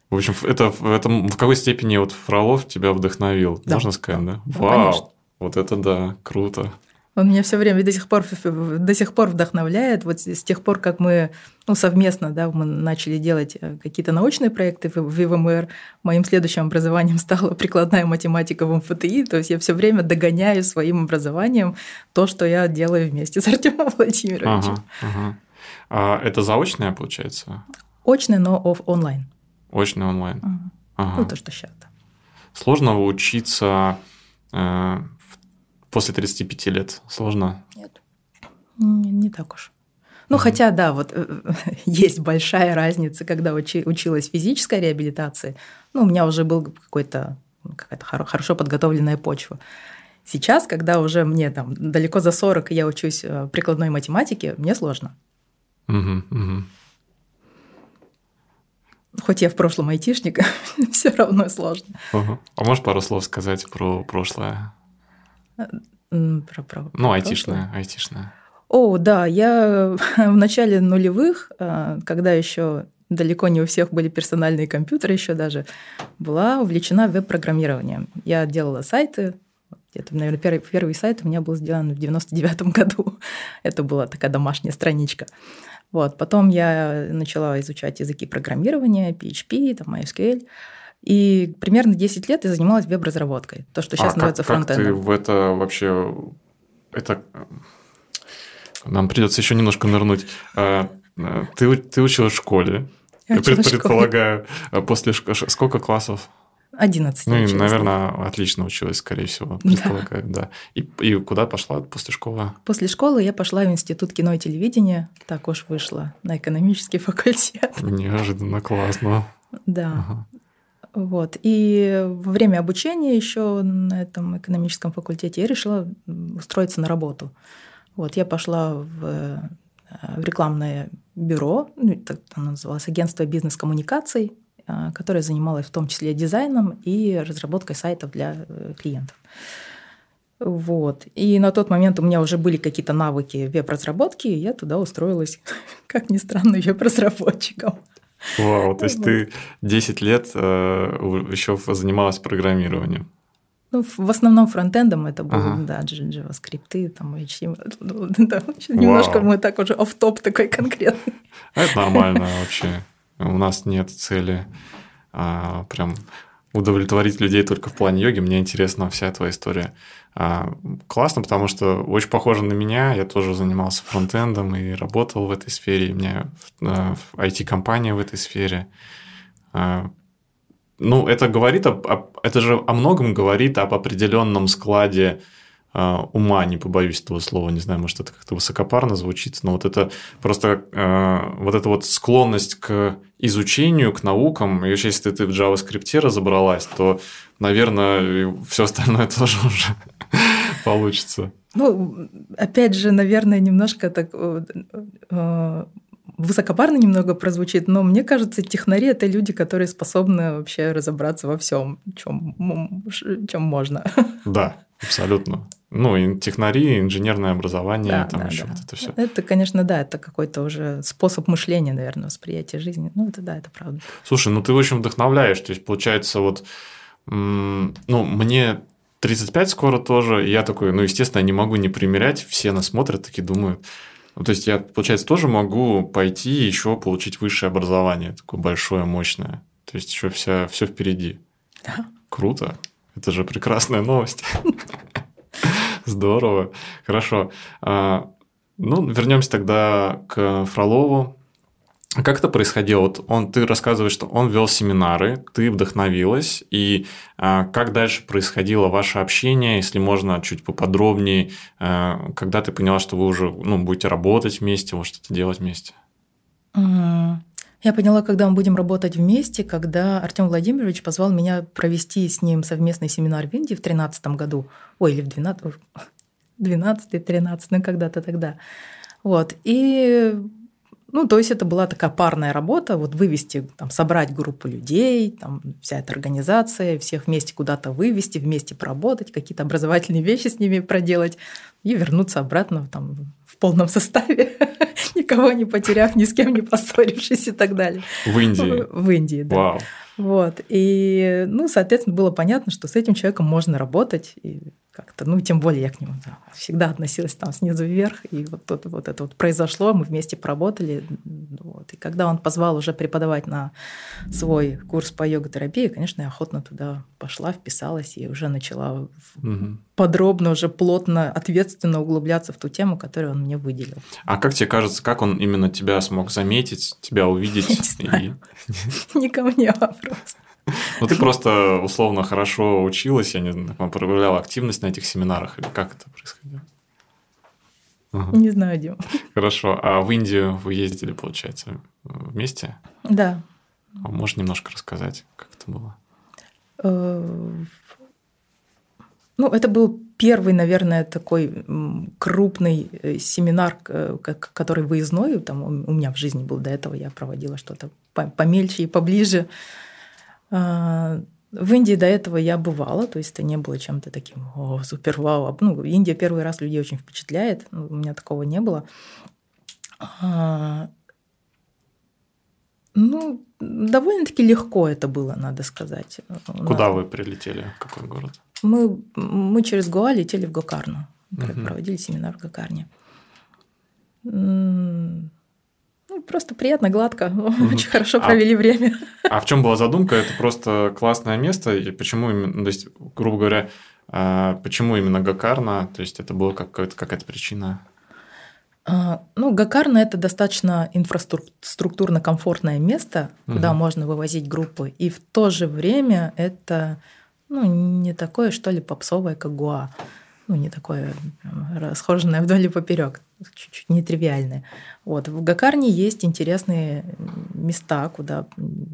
В общем, это, это в какой степени вот Фролов тебя вдохновил? Да. Можно сказать, да? да Вау! Конечно. Вот это да, круто. Он меня все время до сих пор, до сих пор вдохновляет. Вот с тех пор, как мы ну, совместно да, мы начали делать какие-то научные проекты в И В М Р, моим следующим образованием стала прикладная математика в М Ф Т И. То есть я все время догоняю своим образованием то, что я делаю вместе с Артёмом Владимировичем. Ага, ага. А это заочное, получается? Очное, но онлайн. Очное онлайн. Ага. Ага. Ну, то, что сейчас. Да. Сложно учиться... Э- После тридцати пяти лет сложно? Нет, не, не так уж. Ну, mm-hmm. хотя, да, вот есть большая разница, когда учи, училась физическая реабилитация. Ну, у меня уже была какой-то, какая-то хорошо подготовленная почва. Сейчас, когда уже мне там далеко за сорок, и я учусь прикладной математике, мне сложно. Mm-hmm. Mm-hmm. Хоть я в прошлом айтишник, все равно сложно. Uh-huh. А можешь пару слов сказать про прошлое? Про, про, ну, айтишная, айтишная. О, да, я в начале нулевых, когда еще далеко не у всех были персональные компьютеры, еще даже была увлечена веб-программированием. Я делала сайты, это, наверное, первый, первый сайт у меня был сделан в девяносто девятом году. Это была такая домашняя страничка. Вот, потом я начала изучать языки программирования, Пи Эйч Пи, там, MySQL. И примерно десять лет я занималась веб-разработкой, то, что сейчас а называется как, фронтендом. А как ты в это вообще… Это… Нам придется еще немножко нырнуть. Ты, ты училась в школе, я пред, училась предполагаю, школе. После сколько классов? одиннадцать. Ну, и, наверное, отлично училась, скорее всего, предполагаю, да. да. И, и куда пошла после школы? После школы я пошла в Институт кино и телевидения, так уж вышла, на экономический факультет. Неожиданно классно. Да. Ага. Вот. И во время обучения еще на этом экономическом факультете я решила устроиться на работу. Вот. Я пошла в, в рекламное бюро, ну, так оно называлось, агентство бизнес-коммуникаций, которое занималось в том числе дизайном и разработкой сайтов для клиентов. Вот. И на тот момент у меня уже были какие-то навыки веб-разработки, и я туда устроилась, как ни странно, веб-разработчиком. Вау, то есть вот. Ты десять лет э, еще занималась программированием? Ну, в основном фронтендом это было, ага. да, JavaScript, там, эйч ти эм эль. Да, немножко мы так уже офф-топ такой конкретный. Это нормально вообще. У нас нет цели а, прям удовлетворить людей только в плане йоги. Мне интересна вся твоя история. А, классно, потому что очень похоже на меня. Я тоже занимался фронтендом и работал в этой сфере. И у меня а, ай ти-компания в этой сфере. А, ну, это говорит об, об, это же о многом говорит об определенном складе а, ума. Не побоюсь этого слова. Не знаю, может, это как-то высокопарно звучит. Но вот это просто а, вот эта вот склонность к изучению, к наукам. И если ты в JavaScript разобралась, то, наверное, все остальное тоже уже... получится. Ну, опять же, наверное, немножко так э, высокопарно немного прозвучит, но мне кажется, технари – это люди, которые способны вообще разобраться во всем, чем, чем можно. Да, абсолютно. Ну, и технари, инженерное образование, да, там да, еще да. вот это все. Это, конечно, да, это какой-то уже способ мышления, наверное, восприятия жизни. Ну, это да, это правда. Слушай, ну ты очень вдохновляешь. То есть, получается, вот, ну, мне тридцать пять скоро тоже, и я такой, ну, естественно, я не могу не примерять, все нас смотрят, такие думают. Ну, то есть, я, получается, тоже могу пойти и еще получить высшее образование, такое большое, мощное. То есть, еще вся, все впереди. Да. Круто. Это же прекрасная новость. Здорово. Хорошо. Ну, вернемся тогда к Фролову. Как это происходило? Вот он, ты рассказываешь, что он вел семинары, ты вдохновилась. И как дальше происходило ваше общение, если можно чуть поподробнее, когда ты поняла, что вы уже ну, будете работать вместе, вот что-то делать вместе? Я поняла, когда мы будем работать вместе, когда Артём Владимирович позвал меня провести с ним совместный семинар в Индии в тринадцатом году. Ой, или в двенадцатом, тринадцатом, ну когда-то тогда. Вот. И, ну, то есть, это была такая парная работа, вот вывести, там, собрать группу людей, там, вся эта организация, всех вместе куда-то вывести, вместе поработать, какие-то образовательные вещи с ними проделать и вернуться обратно там, в полном составе. Никого не потеряв, ни с кем не поссорившись и так далее. В Индии? В Индии, да. Вау. Вот. И, ну, соответственно, было понятно, что с этим человеком можно работать. И как-то, ну, тем более я к нему да, всегда относилась там снизу вверх. И вот, вот, вот это вот произошло, мы вместе поработали. Вот. И когда он позвал уже преподавать на свой курс по йога-терапии, конечно, я охотно туда пошла, вписалась и уже начала угу. подробно, уже плотно, ответственно углубляться в ту тему, которую он мне выделил. А как тебе кажется, как он именно тебя смог заметить, тебя увидеть? Я не знаю. Не ко мне вопрос. Ну, ты просто условно хорошо училась, я не знаю, проявляла активность на этих семинарах, или как это происходило? Угу. Не знаю, Дим. Хорошо. А в Индию вы ездили, получается, вместе? Да. А можешь немножко рассказать, как это было? Ну, это был первый, наверное, такой крупный семинар, который выездной. Там у меня в жизни был до этого, я проводила что-то помельче и поближе. В Индии до этого я бывала, то есть это не было чем-то таким «О, супер, вау». Ну, Индия первый раз людей очень впечатляет, у меня такого не было. Ну, довольно-таки легко это было, надо сказать. Куда Нам... вы прилетели? В какой город? Мы, мы через Гуа летели в Гокарну, угу. проводили семинар в Гокарне. Ну, просто приятно, гладко, mm-hmm. очень хорошо провели а, время. А в чем была задумка? Это просто классное место. И почему именно, то есть, грубо говоря, почему именно Гокарна? То есть, это была какая-то, какая-то причина? Ну, Гокарна – это достаточно инфраструктурно комфортное место, куда mm-hmm. можно вывозить группы. И в то же время это ну, не такое, что ли, попсовое, как Гуа. Ну, не такое расхоженное вдоль и поперек, чуть-чуть нетривиальное. Вот. В Гокарне есть интересные места, куда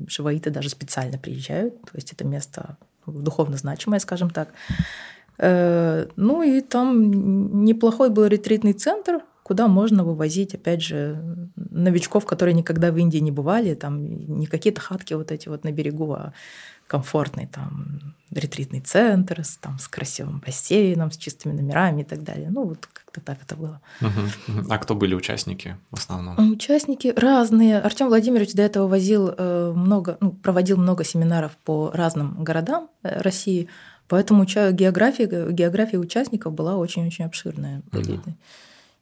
шиваиты даже специально приезжают. То есть, это место духовно значимое, скажем так. Ну, и там неплохой был ретритный центр, куда можно вывозить, опять же, новичков, которые никогда в Индии не бывали. Там не какие-то хатки вот эти вот на берегу, а комфортный там ретритный центр с, там, с красивым бассейном, с чистыми номерами и так далее. Ну, вот как-то так это было. Uh-huh. Uh-huh. А кто были участники в основном? Участники разные. Артём Владимирович до этого возил много, ну, проводил много семинаров по разным городам России, поэтому география, география участников была очень-очень обширная. Uh-huh.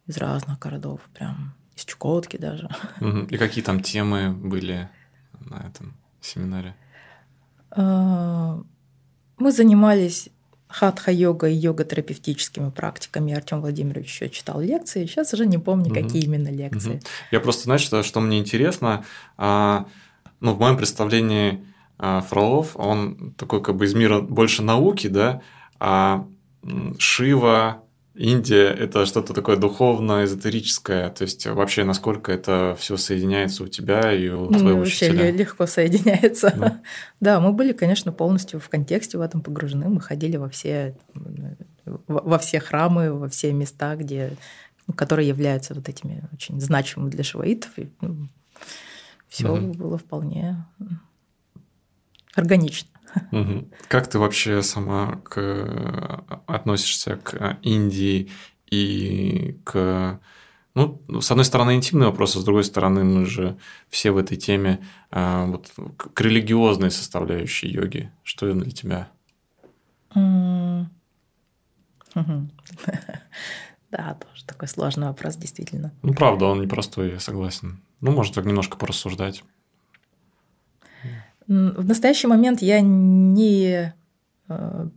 Из разных городов, прям из Чукотки даже. Uh-huh. И какие там темы были на этом семинаре? Мы занимались хатха-йогой и йога-терапевтическими практиками. Артём Владимирович еще читал лекции. Сейчас уже не помню, mm-hmm. какие именно лекции. Mm-hmm. Я просто, знаешь, что, что мне интересно. А, ну, в моем представлении а, Фролов, он такой как бы из мира больше науки, да, а Шива, Индия – это что-то такое духовно-эзотерическое. То есть, вообще, насколько это все соединяется у тебя и у ну, твоего вообще учителя? Вообще легко соединяется. Да? Да, мы были, конечно, полностью в контексте в этом погружены. Мы ходили во все, во все храмы, во все места, где, которые являются вот этими очень значимыми для шиваитов. И, ну, все угу. было вполне органично. Угу. Как ты вообще сама к... относишься к Индии и к... Ну, с одной стороны, интимный вопрос, а с другой стороны, мы же все в этой теме вот, к религиозной составляющей йоги. Что для тебя? Да, тоже такой сложный вопрос, действительно. Ну, правда, он непростой, я согласен. Ну, может, так немножко порассуждать. В настоящий момент я не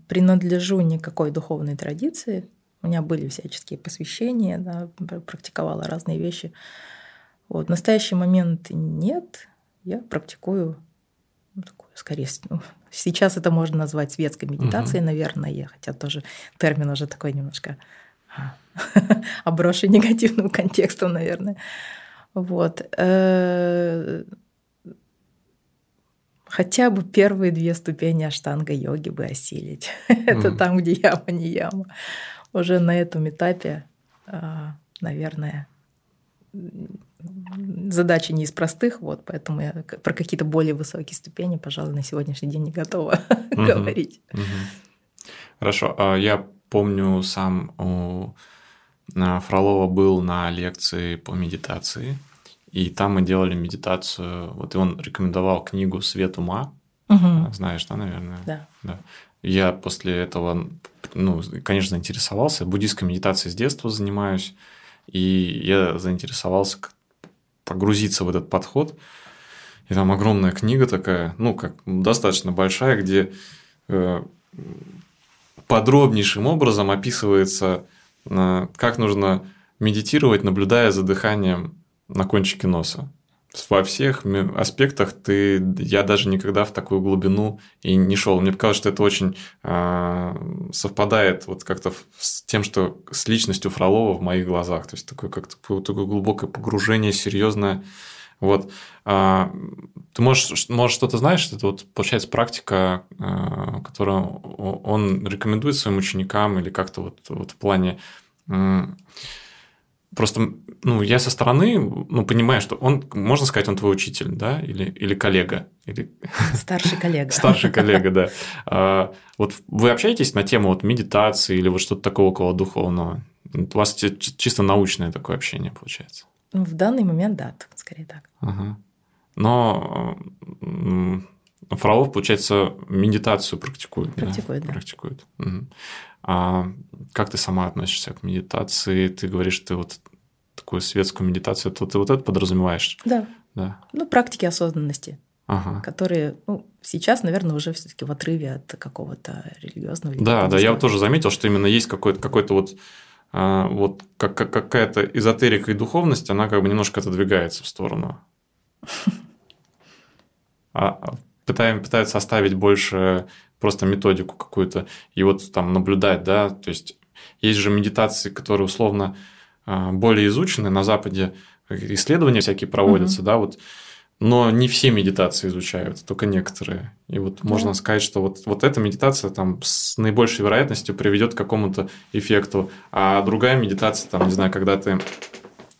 принадлежу никакой духовной традиции. У меня были всяческие посвящения, да, практиковала разные вещи. Вот, в настоящий момент нет, я практикую, ну, такую, скорее, ну, сейчас это можно назвать светской медитацией, угу. наверное, хотя тоже термин уже такой немножко обросший негативным контекстом, наверное. Вот. Хотя бы первые две ступени аштанга-йоги бы осилить. Это там, где яма, не яма. Уже на этом этапе, наверное, задача не из простых, вот, поэтому я про какие-то более высокие ступени, пожалуй, на сегодняшний день не готова угу. говорить. Угу. Хорошо. Я помню, сам у Фролова был на лекции по медитации, и там мы делали медитацию. Вот и он рекомендовал книгу «Свет ума». Угу. Знаешь, да, наверное? Да. да. Я после этого, ну, конечно, заинтересовался. Буддийской медитацией с детства занимаюсь. И я заинтересовался погрузиться в этот подход. И там огромная книга такая, ну, как достаточно большая, где э, подробнейшим образом описывается, э, как нужно медитировать, наблюдая за дыханием на кончике носа. Во всех аспектах ты, я даже никогда в такую глубину и не шел. Мне показалось, что это очень э, совпадает вот как-то с тем, что с личностью Фролова в моих глазах. То есть такое, как-то, такое глубокое погружение, серьезное. Вот. А, ты можешь, может, что-то знаешь, это вот получается практика, э, которую он рекомендует своим ученикам, или как-то вот, вот в плане. Э, Просто, ну, я со стороны, ну, понимаю, что он, можно сказать, он твой учитель, да, или, или коллега. Или... Старший коллега. Старший коллега, да. А, вот вы общаетесь на тему вот медитации или вот что-то такого около духовного? У вас чисто научное такое общение получается? В данный момент, да, скорее так. Ага. Но Фролов, получается, медитацию практикует. Практикует, да. да. Практикует. Угу. А как ты сама относишься к медитации? Ты говоришь, ты вот такую светскую медитацию, то ты вот это подразумеваешь? Да. да. Ну, практики осознанности, ага. которые, ну, сейчас, наверное, уже все-таки в отрыве от какого-то религиозного. Да, да, я тоже заметил, что именно есть какой-то, какой-то вот, а, вот как, как, какая-то эзотерика и духовность, она как бы немножко отодвигается в сторону. А пытаются оставить больше просто методику какую-то и вот там наблюдать, да, то есть есть же медитации, которые условно более изучены, на Западе исследования всякие проводятся, mm-hmm. да, вот, но не все медитации изучают, только некоторые. И вот mm-hmm. можно сказать, что вот, вот эта медитация там с наибольшей вероятностью приведет к какому-то эффекту, а другая медитация, там, не знаю, когда ты,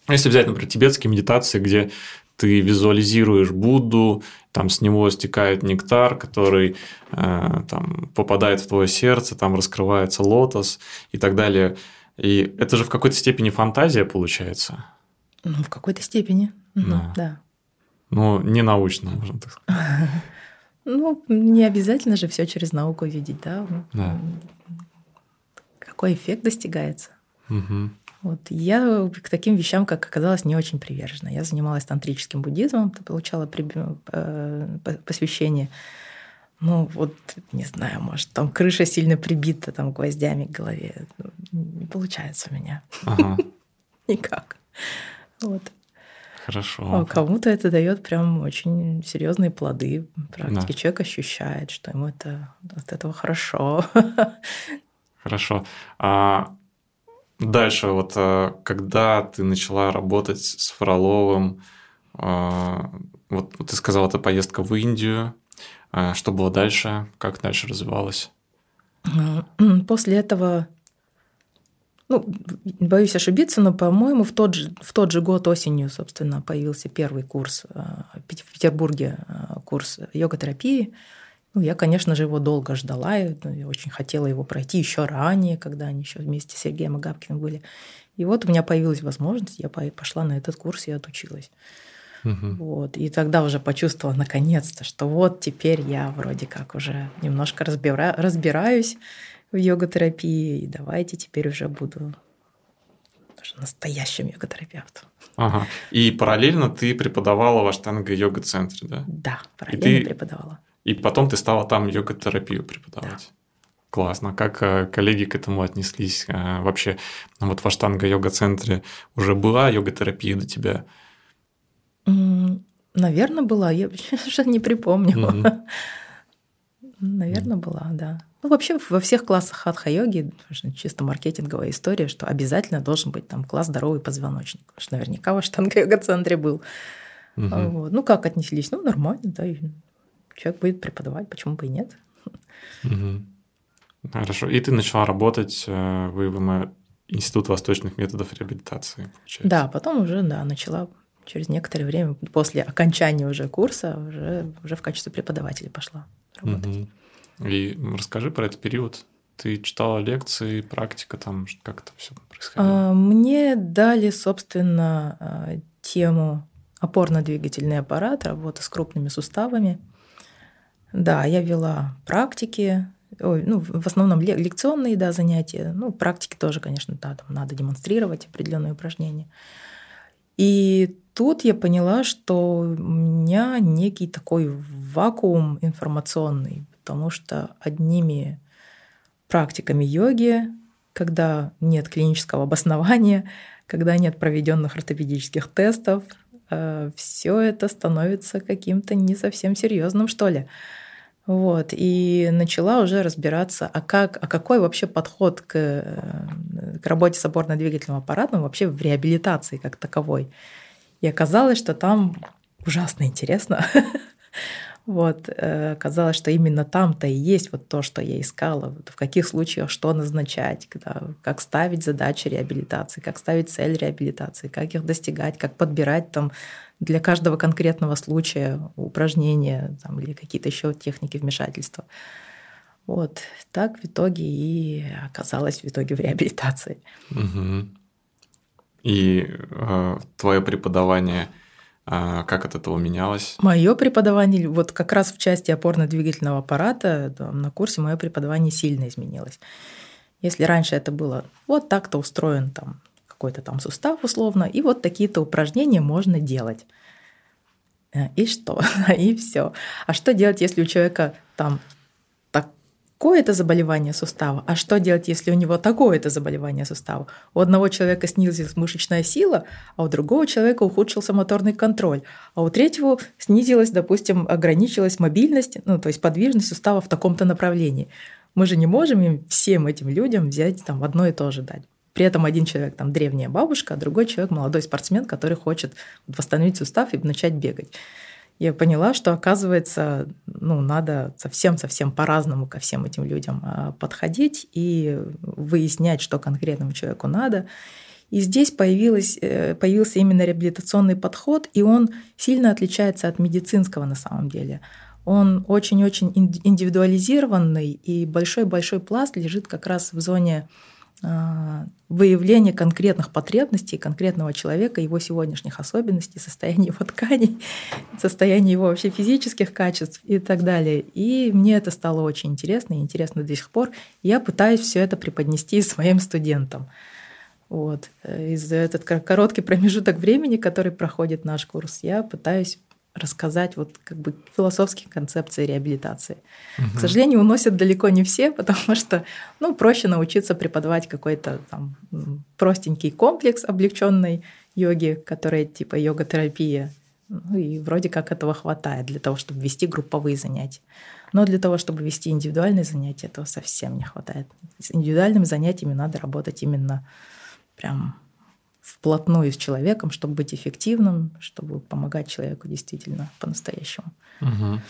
если взять, например, тибетские медитации, где ты визуализируешь Будду, там с него стекает нектар, который э, там, попадает в твое сердце, там раскрывается лотос и так далее. И это же в какой-то степени фантазия получается. Ну, в какой-то степени, да. да. Ну, не научно, можно так сказать. Ну, не обязательно же все через науку видеть, да? Какой эффект достигается? Вот. Я к таким вещам, как оказалось, не очень привержена. Я занималась тантрическим буддизмом, получала посвящение. Ну, вот, не знаю, может, там крыша сильно прибита там, гвоздями к голове. Не получается у меня. Ага. Никак. Вот. Хорошо. А кому-то это дает прям очень серьезные плоды практики. Да. Человек ощущает, что ему это от этого хорошо. Хорошо. А... Дальше, вот когда ты начала работать с Фроловым, вот ты сказала, это поездка в Индию, что было дальше, как дальше развивалось? После этого ну, боюсь ошибиться, но, по-моему, в тот же, в тот же год осенью, собственно, появился первый курс в Петербурге, курс йога-терапии. Ну, я, конечно же, его долго ждала, я очень хотела его пройти еще ранее, когда они еще вместе с Сергеем Агапкиным были. И вот у меня появилась возможность, я пошла на этот курс и отучилась. Угу. Вот. И тогда уже почувствовала наконец-то, что вот теперь я вроде как уже немножко разбира... разбираюсь в йога-терапии, и давайте теперь уже буду даже настоящим йога-терапевтом. Ага. И параллельно ты преподавала в Аштанга-йога-центре, да? Да, параллельно и ты... преподавала. И потом ты стала там йога-терапию преподавать. Да. Классно. Как коллеги к этому отнеслись? Вообще, вот в Аштанга-йога-центре уже была йога-терапия до тебя? Наверное, была. Я уже не припомню. Mm-hmm. Наверное, mm-hmm. была, да. Ну, вообще, во всех классах хатха-йоги чисто маркетинговая история, что обязательно должен быть там класс «Здоровый позвоночник». Потому что наверняка в Аштанга-йога-центре был. Mm-hmm. Вот. Ну, как отнеслись? Ну, нормально, да. Человек будет преподавать, почему бы и нет. Угу. Хорошо. И ты начала работать в ИВМР, Институт восточных методов реабилитации, получается. Да, потом уже да, начала через некоторое время, после окончания уже курса, уже, уже в качестве преподавателя пошла работать. Угу. И расскажи про этот период. Ты читала лекции, практика, там как это все происходило? Мне дали, собственно, тему опорно-двигательный аппарат, работа с крупными суставами. Да, я вела практики, ой, ну, в основном лекционные да, занятия. Ну, практики тоже, конечно, да, там надо демонстрировать определенные упражнения. И тут я поняла, что у меня некий такой вакуум информационный, потому что одними практиками йоги, когда нет клинического обоснования, когда нет проведенных ортопедических тестов, все это становится каким-то не совсем серьезным, что ли. Вот. И начала уже разбираться, а, как, а какой вообще подход к, к работе с опорно-двигательным аппаратом вообще в реабилитации как таковой. И оказалось, что там ужасно интересно. Вот. Оказалось, что именно там-то и есть вот то, что я искала, в каких случаях что назначать, когда, как ставить задачи реабилитации, как ставить цель реабилитации, как их достигать, как подбирать там, для каждого конкретного случая упражнения там, или какие-то еще техники вмешательства. Вот. Так в итоге и оказалось в итоге в реабилитации. Угу. И э, твое преподавание... А как от этого менялось? Мое преподавание, вот как раз в части опорно-двигательного аппарата там, на курсе мое преподавание сильно изменилось. Если раньше это было вот так-то устроен там, какой-то там сустав условно, и вот такие-то упражнения можно делать. И что? И все. А что делать, если у человека там такое-то заболевание сустава? А что делать, если у него такое-то заболевание сустава? У одного человека снизилась мышечная сила, а у другого человека ухудшился моторный контроль, а у третьего снизилась, допустим, ограничилась мобильность, ну, то есть подвижность сустава в таком-то направлении. Мы же не можем им, всем этим людям взять там, одно и то же дать. При этом один человек там, древняя бабушка, а другой человек молодой спортсмен, который хочет восстановить сустав и начать бегать. Я поняла, что, оказывается, ну, надо совсем-совсем по-разному ко всем этим людям подходить и выяснять, что конкретному человеку надо. И здесь появилось, появился именно реабилитационный подход, и он сильно отличается от медицинского на самом деле. Он очень-очень индивидуализированный, и большой-большой пласт лежит как раз в зоне выявление конкретных потребностей конкретного человека, его сегодняшних особенностей, состояния его тканей, состояния его вообще физических качеств и так далее. И мне это стало очень интересно, и интересно до сих пор. Я пытаюсь все это преподнести своим студентам. Вот. И за этот короткий промежуток времени, который проходит наш курс, я пытаюсь рассказать вот как бы философские концепции реабилитации. Угу. К сожалению, уносят далеко не все, потому что ну, проще научиться преподавать какой-то там простенький комплекс облегченной йоги, которая типа йога-терапия. Ну, и вроде как этого хватает для того, чтобы вести групповые занятия. Но для того, чтобы вести индивидуальные занятия, этого совсем не хватает. С индивидуальными занятиями надо работать именно прям... вплотную с человеком, чтобы быть эффективным, чтобы помогать человеку действительно по-настоящему. Угу.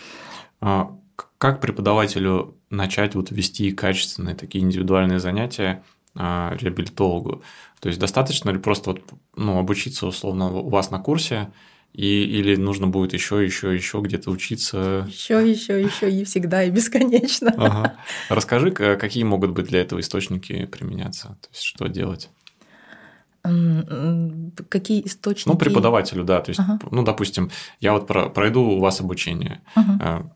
А как преподавателю начать вот вести качественные такие индивидуальные занятия реабилитологу? То есть достаточно ли просто вот, ну, обучиться условно у вас на курсе, и, или нужно будет еще, еще, еще где-то учиться? Еще, еще, еще и всегда, и бесконечно. Ага. Расскажи, какие могут быть для этого источники применяться, то есть что делать? Какие источники? Ну, преподавателю, да. То есть, ага. ну, допустим, я вот пройду у вас обучение. Ага.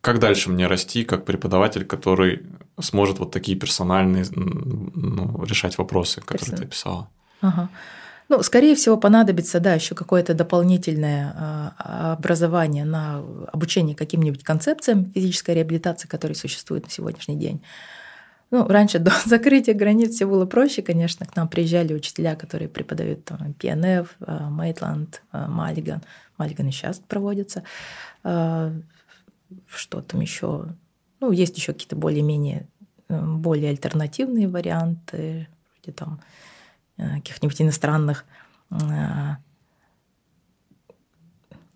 Как дальше мне расти как преподаватель, который сможет вот такие персональные, ну, решать вопросы, которые Персон... ты описала? Ага. Ну, скорее всего, понадобится, да, еще какое-то дополнительное образование на обучение каким-нибудь концепциям физической реабилитации, которые существуют на сегодняшний день. Ну, раньше до закрытия границ все было проще, конечно. К нам приезжали учителя, которые преподают там пи эн эф, Мейтланд, Маллиган. Маллиган и сейчас проводится. Что там еще? Ну, есть еще какие-то более-менее более альтернативные варианты, вроде там каких-нибудь иностранных.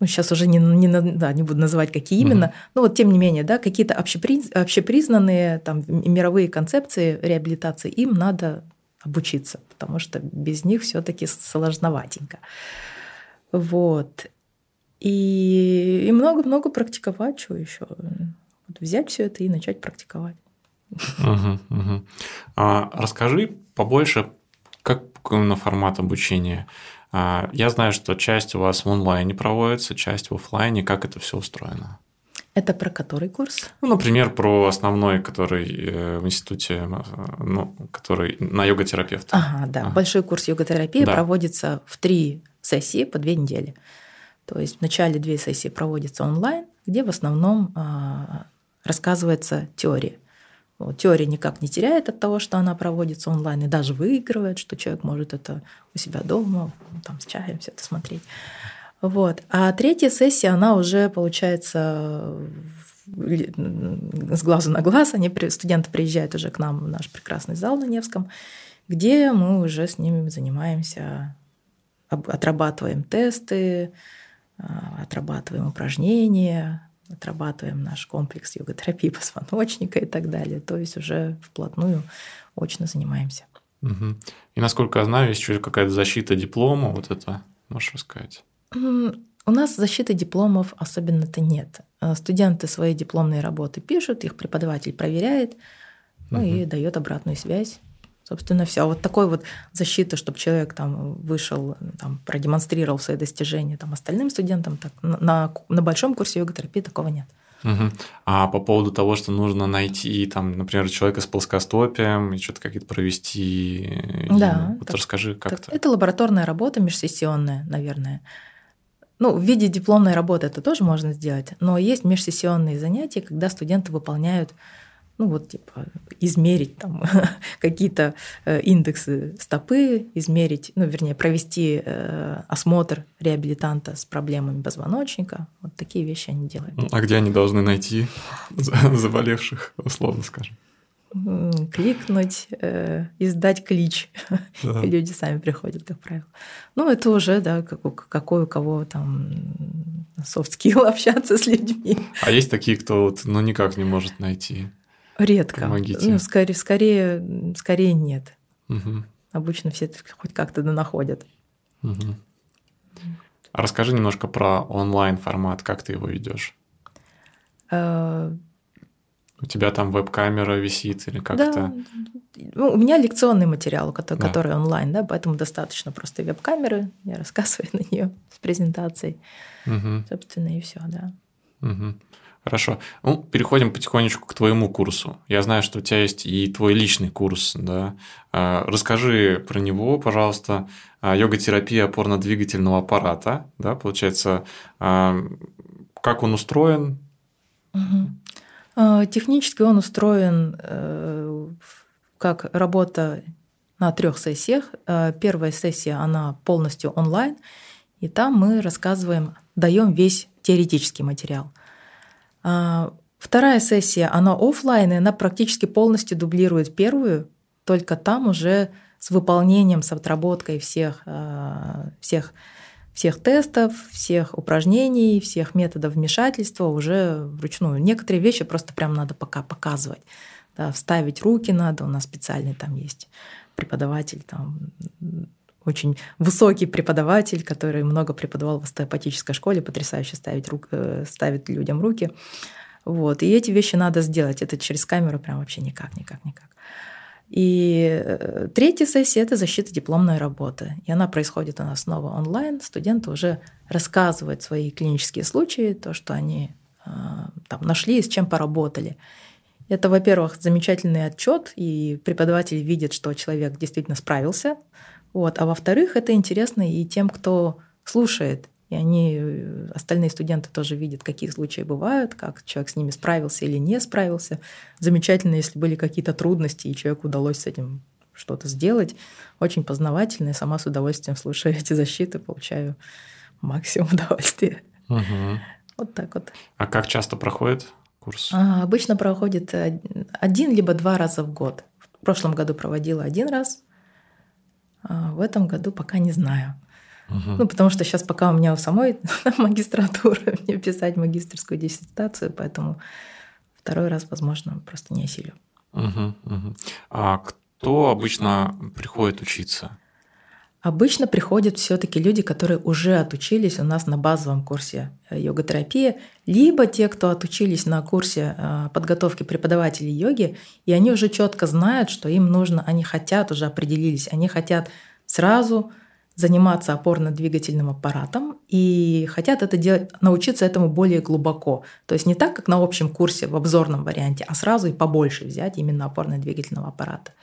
Ну, сейчас уже не, не, да, не буду называть, какие именно. Mm-hmm. Но вот тем не менее, да, какие-то общеприз, общепризнанные там, мировые концепции реабилитации, им надо обучиться, потому что без них все-таки сложноватенько. Вот. И, и много-много практиковать, что еще. Вот взять все это и начать практиковать. Uh-huh, uh-huh. А, расскажи побольше, как именно формат обучения. А, я знаю, что часть у вас в онлайне проводится, часть в офлайне. Как это все устроено? Это про который курс? Ну, например, про основной, который в институте, ну, который на йога-терапевта. Ага, да. Ага. Большой курс йога-терапии да. проводится в три сессии по две недели. То есть в начале две сессии проводятся онлайн, где в основном а, рассказывается теория. Вот, теория никак не теряет от того, что она проводится онлайн, и даже выигрывает, что человек может это у себя дома, там, с чаем все это смотреть. Вот. А третья сессия, она уже получается с глазу на глаз. Они, студенты приезжают уже к нам в наш прекрасный зал на Невском, где мы уже с ними занимаемся, отрабатываем тесты, отрабатываем упражнения, отрабатываем наш комплекс йога-терапии позвоночника и так далее. То есть уже вплотную очно занимаемся. Угу. И насколько я знаю, есть еще какая-то защита диплома, вот это можешь рассказать? У нас защиты дипломов особенно-то нет. Студенты свои дипломные работы пишут, их преподаватель проверяет, ну угу. и дает обратную связь. Собственно, все. А вот такой вот защиты, чтобы человек там вышел, там, продемонстрировал свои достижения там, остальным студентам, так, на, на большом курсе йога-терапии такого нет. Угу. А по поводу того, что нужно найти, там, например, человека с плоскостопием и что-то какие-то провести, да, вот так, расскажи, как так, это. Это лабораторная работа межсессионная, наверное. Ну, в виде дипломной работы это тоже можно сделать, но есть межсессионные занятия, когда студенты выполняют, ну вот типа измерить там какие-то индексы стопы, измерить, ну вернее провести осмотр реабилитанта с проблемами позвоночника. Вот такие вещи они делают. А где они должны найти заболевших, условно скажем? Кликнуть, издать клич. Да. Люди сами приходят, как правило. Ну это уже, да, какой у кого там софт-скилл общаться с людьми. А есть такие, кто вот, ну никак не может найти? Редко. Помогите. Ну, скорее, скорее, скорее нет. Угу. Обычно все хоть как-то донаходят. Угу. А расскажи немножко про онлайн-формат, как ты его ведешь? А... У тебя там веб-камера висит или как-то? Да. Ну, у меня лекционный материал, который, да. который онлайн, да, поэтому достаточно просто веб-камеры. Я рассказываю на нее с презентацией. Угу. Собственно, и все, да. Угу. Хорошо. Ну, переходим потихонечку к твоему курсу. Я знаю, что у тебя есть и твой личный курс, да. Расскажи про него, пожалуйста. Йога-терапия опорно-двигательного аппарата, да, получается, как он устроен? Угу. Технически он устроен как работа на трех сессиях. Первая сессия, она полностью онлайн, и там мы рассказываем, даем весь теоретический материал. Вторая сессия, она офлайн, и она практически полностью дублирует первую, только там уже с выполнением, с отработкой всех, всех, всех тестов, всех упражнений, всех методов вмешательства уже вручную. Некоторые вещи просто прям надо пока показывать. да, вставить руки надо, у нас специальный там есть преподаватель, там очень высокий преподаватель, который много преподавал в остеопатической школе, потрясающе ставит, рук, ставит людям руки. Вот. И эти вещи надо сделать. Это через камеру прям вообще никак, никак, никак. И третья сессия – это защита дипломной работы. И она происходит у нас снова онлайн. Студенты уже рассказывают свои клинические случаи, то, что они там нашли и с чем поработали. Это, во-первых, замечательный отчет, и преподаватель видит, что человек действительно справился. Вот. А во-вторых, это интересно и тем, кто слушает. И они, остальные студенты тоже видят, какие случаи бывают, как человек с ними справился или не справился. Замечательно, если были какие-то трудности, и человеку удалось с этим что-то сделать. Очень познавательно, и сама с удовольствием слушаю эти защиты, получаю максимум удовольствия. Угу. Вот так вот. А как часто проходит курс? А, обычно проходит один либо два раза в год. В прошлом году проводила один раз, а в этом году пока не знаю. Угу. Ну, потому что сейчас пока у меня у самой магистратура, мне писать магистерскую диссертацию, поэтому второй раз, возможно, просто не осилю. Угу, угу. А кто обычно приходит учиться? Обычно приходят все-таки люди, которые уже отучились у нас на базовом курсе йога-терапии, либо те, кто отучились на курсе подготовки преподавателей йоги, и они уже четко знают, что им нужно, они хотят, уже определились, они хотят сразу заниматься опорно-двигательным аппаратом и хотят это делать, научиться этому более глубоко. То есть не так, как на общем курсе в обзорном варианте, а сразу и побольше взять именно опорно-двигательного аппарата.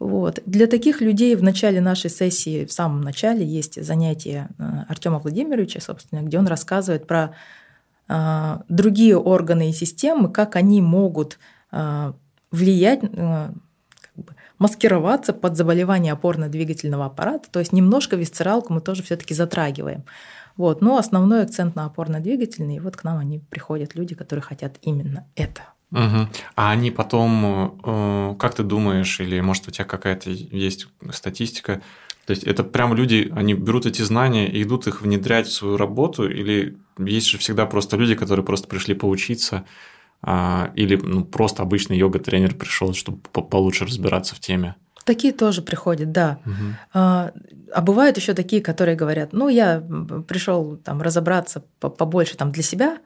Вот. Для таких людей в начале нашей сессии, в самом начале, есть занятие Артёма Владимировича, собственно, где он рассказывает про э, другие органы и системы, как они могут э, влиять... Э, маскироваться под заболевание опорно-двигательного аппарата, то есть немножко висцералку мы тоже все-таки затрагиваем. Вот. Но основной акцент на опорно-двигательный, и вот к нам они приходят, люди, которые хотят именно это. Угу. А они потом, как ты думаешь, или может у тебя какая-то есть статистика, то есть это прям люди, они берут эти знания и идут их внедрять в свою работу, или есть же всегда просто люди, которые просто пришли поучиться, или ну, просто обычный йога-тренер пришел, чтобы получше разбираться в теме? Такие тоже приходят, да. Угу. А, а бывают еще такие, которые говорят, ну, я пришел там разобраться побольше там, для себя,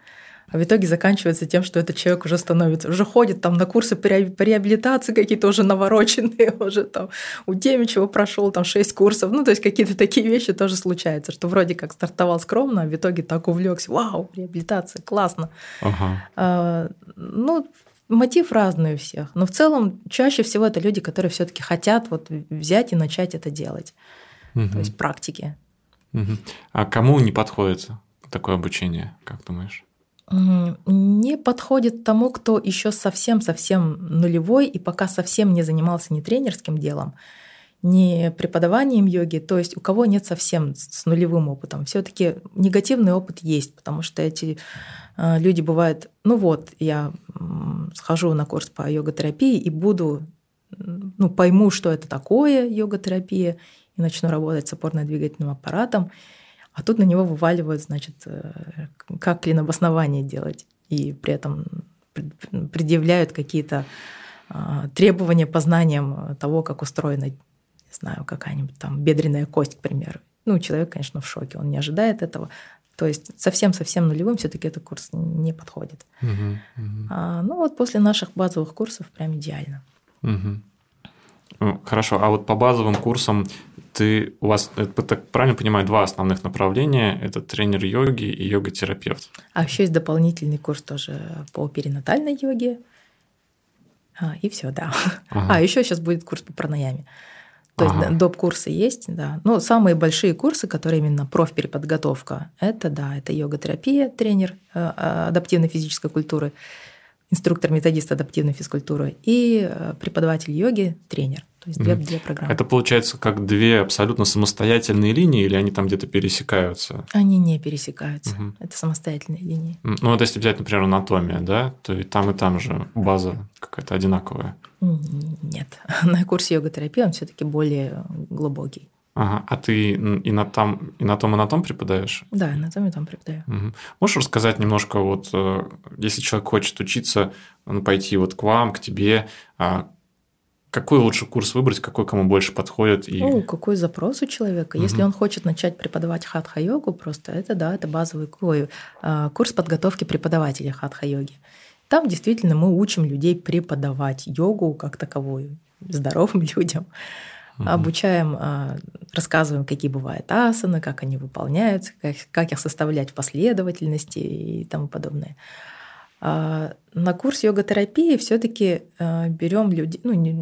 а в итоге заканчивается тем, что этот человек уже становится, уже ходит там на курсы по реабилитации какие-то уже навороченные, уже там у Демичева прошел там шесть курсов, ну, то есть какие-то такие вещи тоже случаются, что вроде как стартовал скромно, а в итоге так увлекся, вау, реабилитация, классно. Ага. А, ну, мотив разный у всех, но в целом чаще всего это люди, которые все-таки хотят вот взять и начать это делать, угу. То есть практики. Угу. А кому не подходит такое обучение, как думаешь? Не подходит тому, кто еще совсем-совсем нулевой и пока совсем не занимался ни тренерским делом, ни преподаванием йоги, то есть у кого нет совсем с нулевым опытом. Все-таки негативный опыт есть, потому что эти люди бывают, ну вот, я схожу на курс по йога-терапии и буду, ну, пойму, что это такое йога-терапия, и начну работать с опорно-двигательным аппаратом. А тут на него вываливают, значит, как клинобоснование делать. И при этом предъявляют какие-то требования по знаниям того, как устроена, не знаю, какая-нибудь там бедренная кость, к примеру. Ну, человек, конечно, в шоке, он не ожидает этого. То есть совсем-совсем нулевым все-таки этот курс не подходит. Угу, угу. А, ну, вот после наших базовых курсов прям идеально. Угу. Хорошо, а вот по базовым курсам... Ты, у вас, я так правильно понимаю, два основных направления – это тренер йоги и йога-терапевт. А еще есть дополнительный курс тоже по перинатальной йоге. А, и все, да. Ага. А еще сейчас будет курс по пранаяме. То ага. есть доп-курсы есть, да. Но самые большие курсы, которые именно профпереподготовка, это, да, это йога-терапия, тренер адаптивной физической культуры, инструктор-методист адаптивной физкультуры и преподаватель йоги, тренер. То есть две, mm. две программы. Это получается как две абсолютно самостоятельные линии, или они там где-то пересекаются? Они не пересекаются. Mm-hmm. Это самостоятельные линии. Mm. Ну вот если взять, например, анатомию, да, то и там, и там же база какая-то одинаковая. Нет. На курсе йога-терапии он все-таки более глубокий. Ага. А ты и на, там, и на том, и на том преподаешь? Да, и на том, и там преподаю. Угу. Можешь рассказать немножко, вот, если человек хочет учиться, пойти вот к вам, к тебе, какой лучше курс выбрать, какой кому больше подходит? И... Ну, какой запрос у человека. Угу. Если он хочет начать преподавать хатха-йогу, просто это, да, это базовый курс подготовки преподавателя хатха-йоги. Там действительно мы учим людей преподавать йогу как таковую, здоровым людям. Обучаем, рассказываем, какие бывают асаны, как они выполняются, как, как их составлять в последовательности и тому подобное. На курс йога-терапии все-таки берем людей, ну не,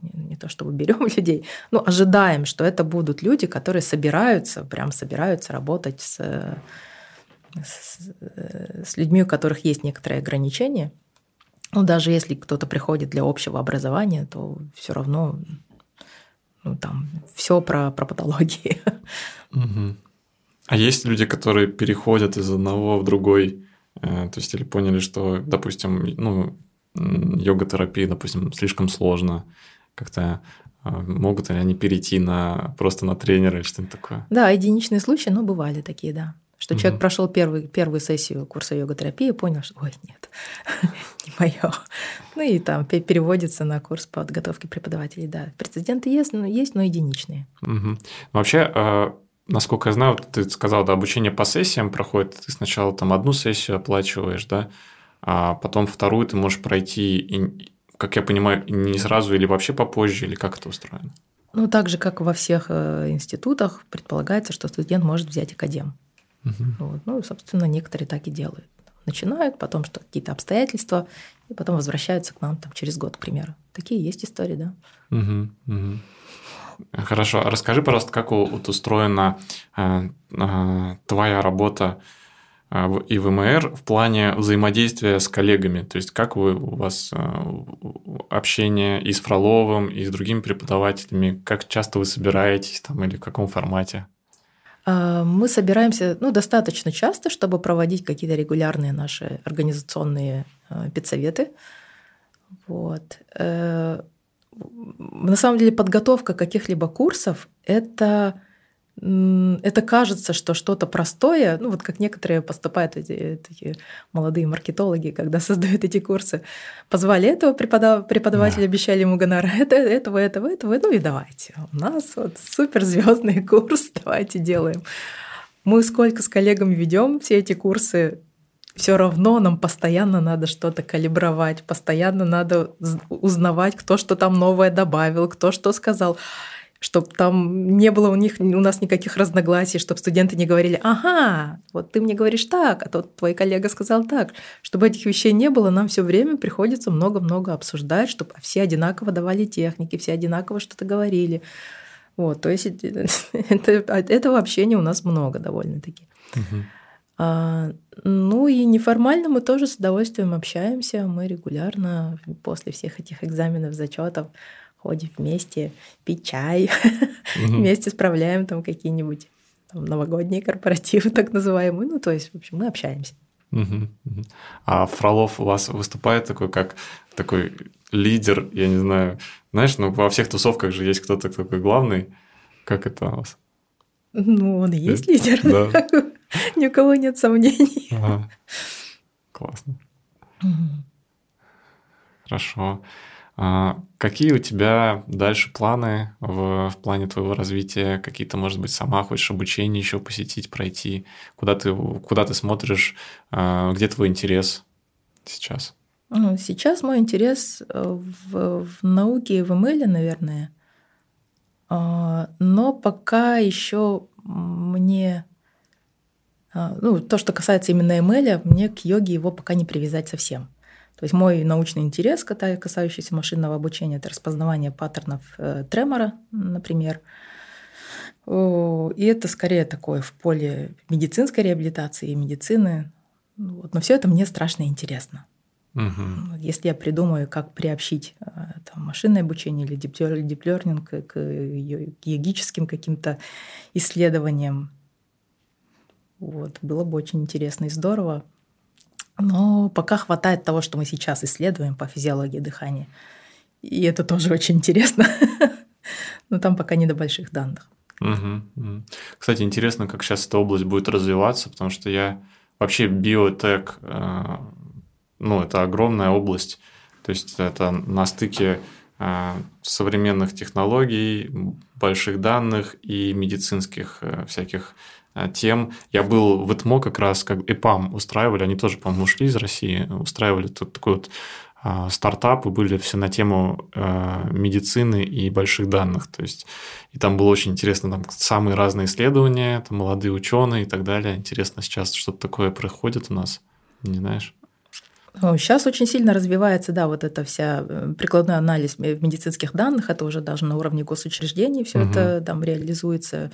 не то чтобы берем людей, но ожидаем, что это будут люди, которые собираются, прям собираются работать с, с, с людьми, у которых есть некоторые ограничения. Ну, даже если кто-то приходит для общего образования, то все равно... Ну, там все про, про патологии. Угу. А есть люди, которые переходят из одного в другой, э, то есть или поняли, что, допустим, ну, йога-терапия, допустим, слишком сложно, как-то э, могут ли они перейти на, просто на тренера или что-нибудь такое? Да, единичные случаи, но бывали такие, да. Что угу. человек прошел первый, первую сессию курса йога-терапии и понял, что ой, нет, не мое. Ну и там переводится на курс по подготовке преподавателей. Да, прецеденты есть, но, есть, но единичные. Угу. Вообще, насколько я знаю, вот ты сказал, да, обучение по сессиям проходит. Ты сначала там одну сессию оплачиваешь, да, а потом вторую ты можешь пройти, и, как я понимаю, не сразу или вообще попозже, или как это устроено? Ну, так же, как во всех институтах, предполагается, что студент может взять академ. Вот. Ну, собственно, некоторые так и делают. Начинают, потом что какие-то обстоятельства, и потом возвращаются к нам там, через год, к примеру. Такие есть истории, да. Угу, угу. Хорошо. Расскажи, пожалуйста, как вот устроена э, э, твоя работа в ИВМР в плане взаимодействия с коллегами? То есть, как вы, у вас общение и с Фроловым, и с другими преподавателями? Как часто вы собираетесь там, или в каком формате? Мы собираемся ну, достаточно часто, чтобы проводить какие-то регулярные наши организационные педсоветы. Вот. На самом деле подготовка каких-либо курсов – это, это кажется, что что-то простое, ну вот как некоторые поступают эти, эти молодые маркетологи, когда создают эти курсы. Позвали этого преподав... преподавателя, да. Обещали ему гонорар, это, этого, этого, этого, ну и давайте. У нас вот суперзвездный курс, давайте делаем. Мы сколько с коллегами ведем все эти курсы, все равно нам постоянно надо что-то калибровать, постоянно надо узнавать, кто что там новое добавил, кто что сказал. Чтобы там не было у них, у нас никаких разногласий, чтобы студенты не говорили, ага, вот ты мне говоришь так, а тот твой коллега сказал так. Чтобы этих вещей не было, нам все время приходится много-много обсуждать, чтобы все одинаково давали техники, все одинаково что-то говорили. Вот, то есть это, этого общения у нас много довольно-таки. Угу. А, ну и неформально мы тоже с удовольствием общаемся, мы регулярно после всех этих экзаменов, зачетов ходим вместе, пить чай, угу. вместе справляем там какие-нибудь там, новогодние корпоративы, так называемые. Ну, то есть, в общем, мы общаемся. Угу. А Фролов у вас выступает такой, как такой лидер, я не знаю, знаешь, ну, во всех тусовках же есть кто-то такой главный. Как это у вас? Ну, он и есть, есть лидер. Да. Ни у кого нет сомнений. Ага. Классно. Угу. Хорошо. Какие у тебя дальше планы в, в плане твоего развития? Какие-то, может быть, сама хочешь обучение еще посетить, пройти? Куда ты, куда ты смотришь? Где твой интерес сейчас? Сейчас мой интерес в, в науке и в эм эл, наверное. Но пока еще мне... Ну, то, что касается именно эм эл, мне к йоге его пока не привязать совсем. То есть мой научный интерес, касающийся машинного обучения, это распознавание паттернов тремора, например. И это скорее такое в поле медицинской реабилитации и медицины. Но все это мне страшно интересно. Угу. Если я придумаю, как приобщить там, машинное обучение или дип-лернинг к йогическим каким-то исследованиям, вот, было бы очень интересно и здорово. Но пока хватает того, что мы сейчас исследуем по физиологии дыхания. И это тоже очень интересно. Но там пока не до больших данных. Угу. Кстати, интересно, как сейчас эта область будет развиваться, потому что я вообще биотек, ну, это огромная область, то есть это на стыке современных технологий, больших данных и медицинских всяких тем. Я был в ИТМО как раз, как ИПАМ устраивали, они тоже, по-моему, ушли из России, устраивали тут такой вот стартапы, были все на тему медицины и больших данных. То есть, и там было очень интересно, там самые разные исследования, там молодые ученые и так далее. Интересно, сейчас что-то такое происходит у нас, не знаешь? Сейчас очень сильно развивается, да, вот эта вся прикладной анализ медицинских данных, это уже даже на уровне госучреждений все угу. это там реализуется,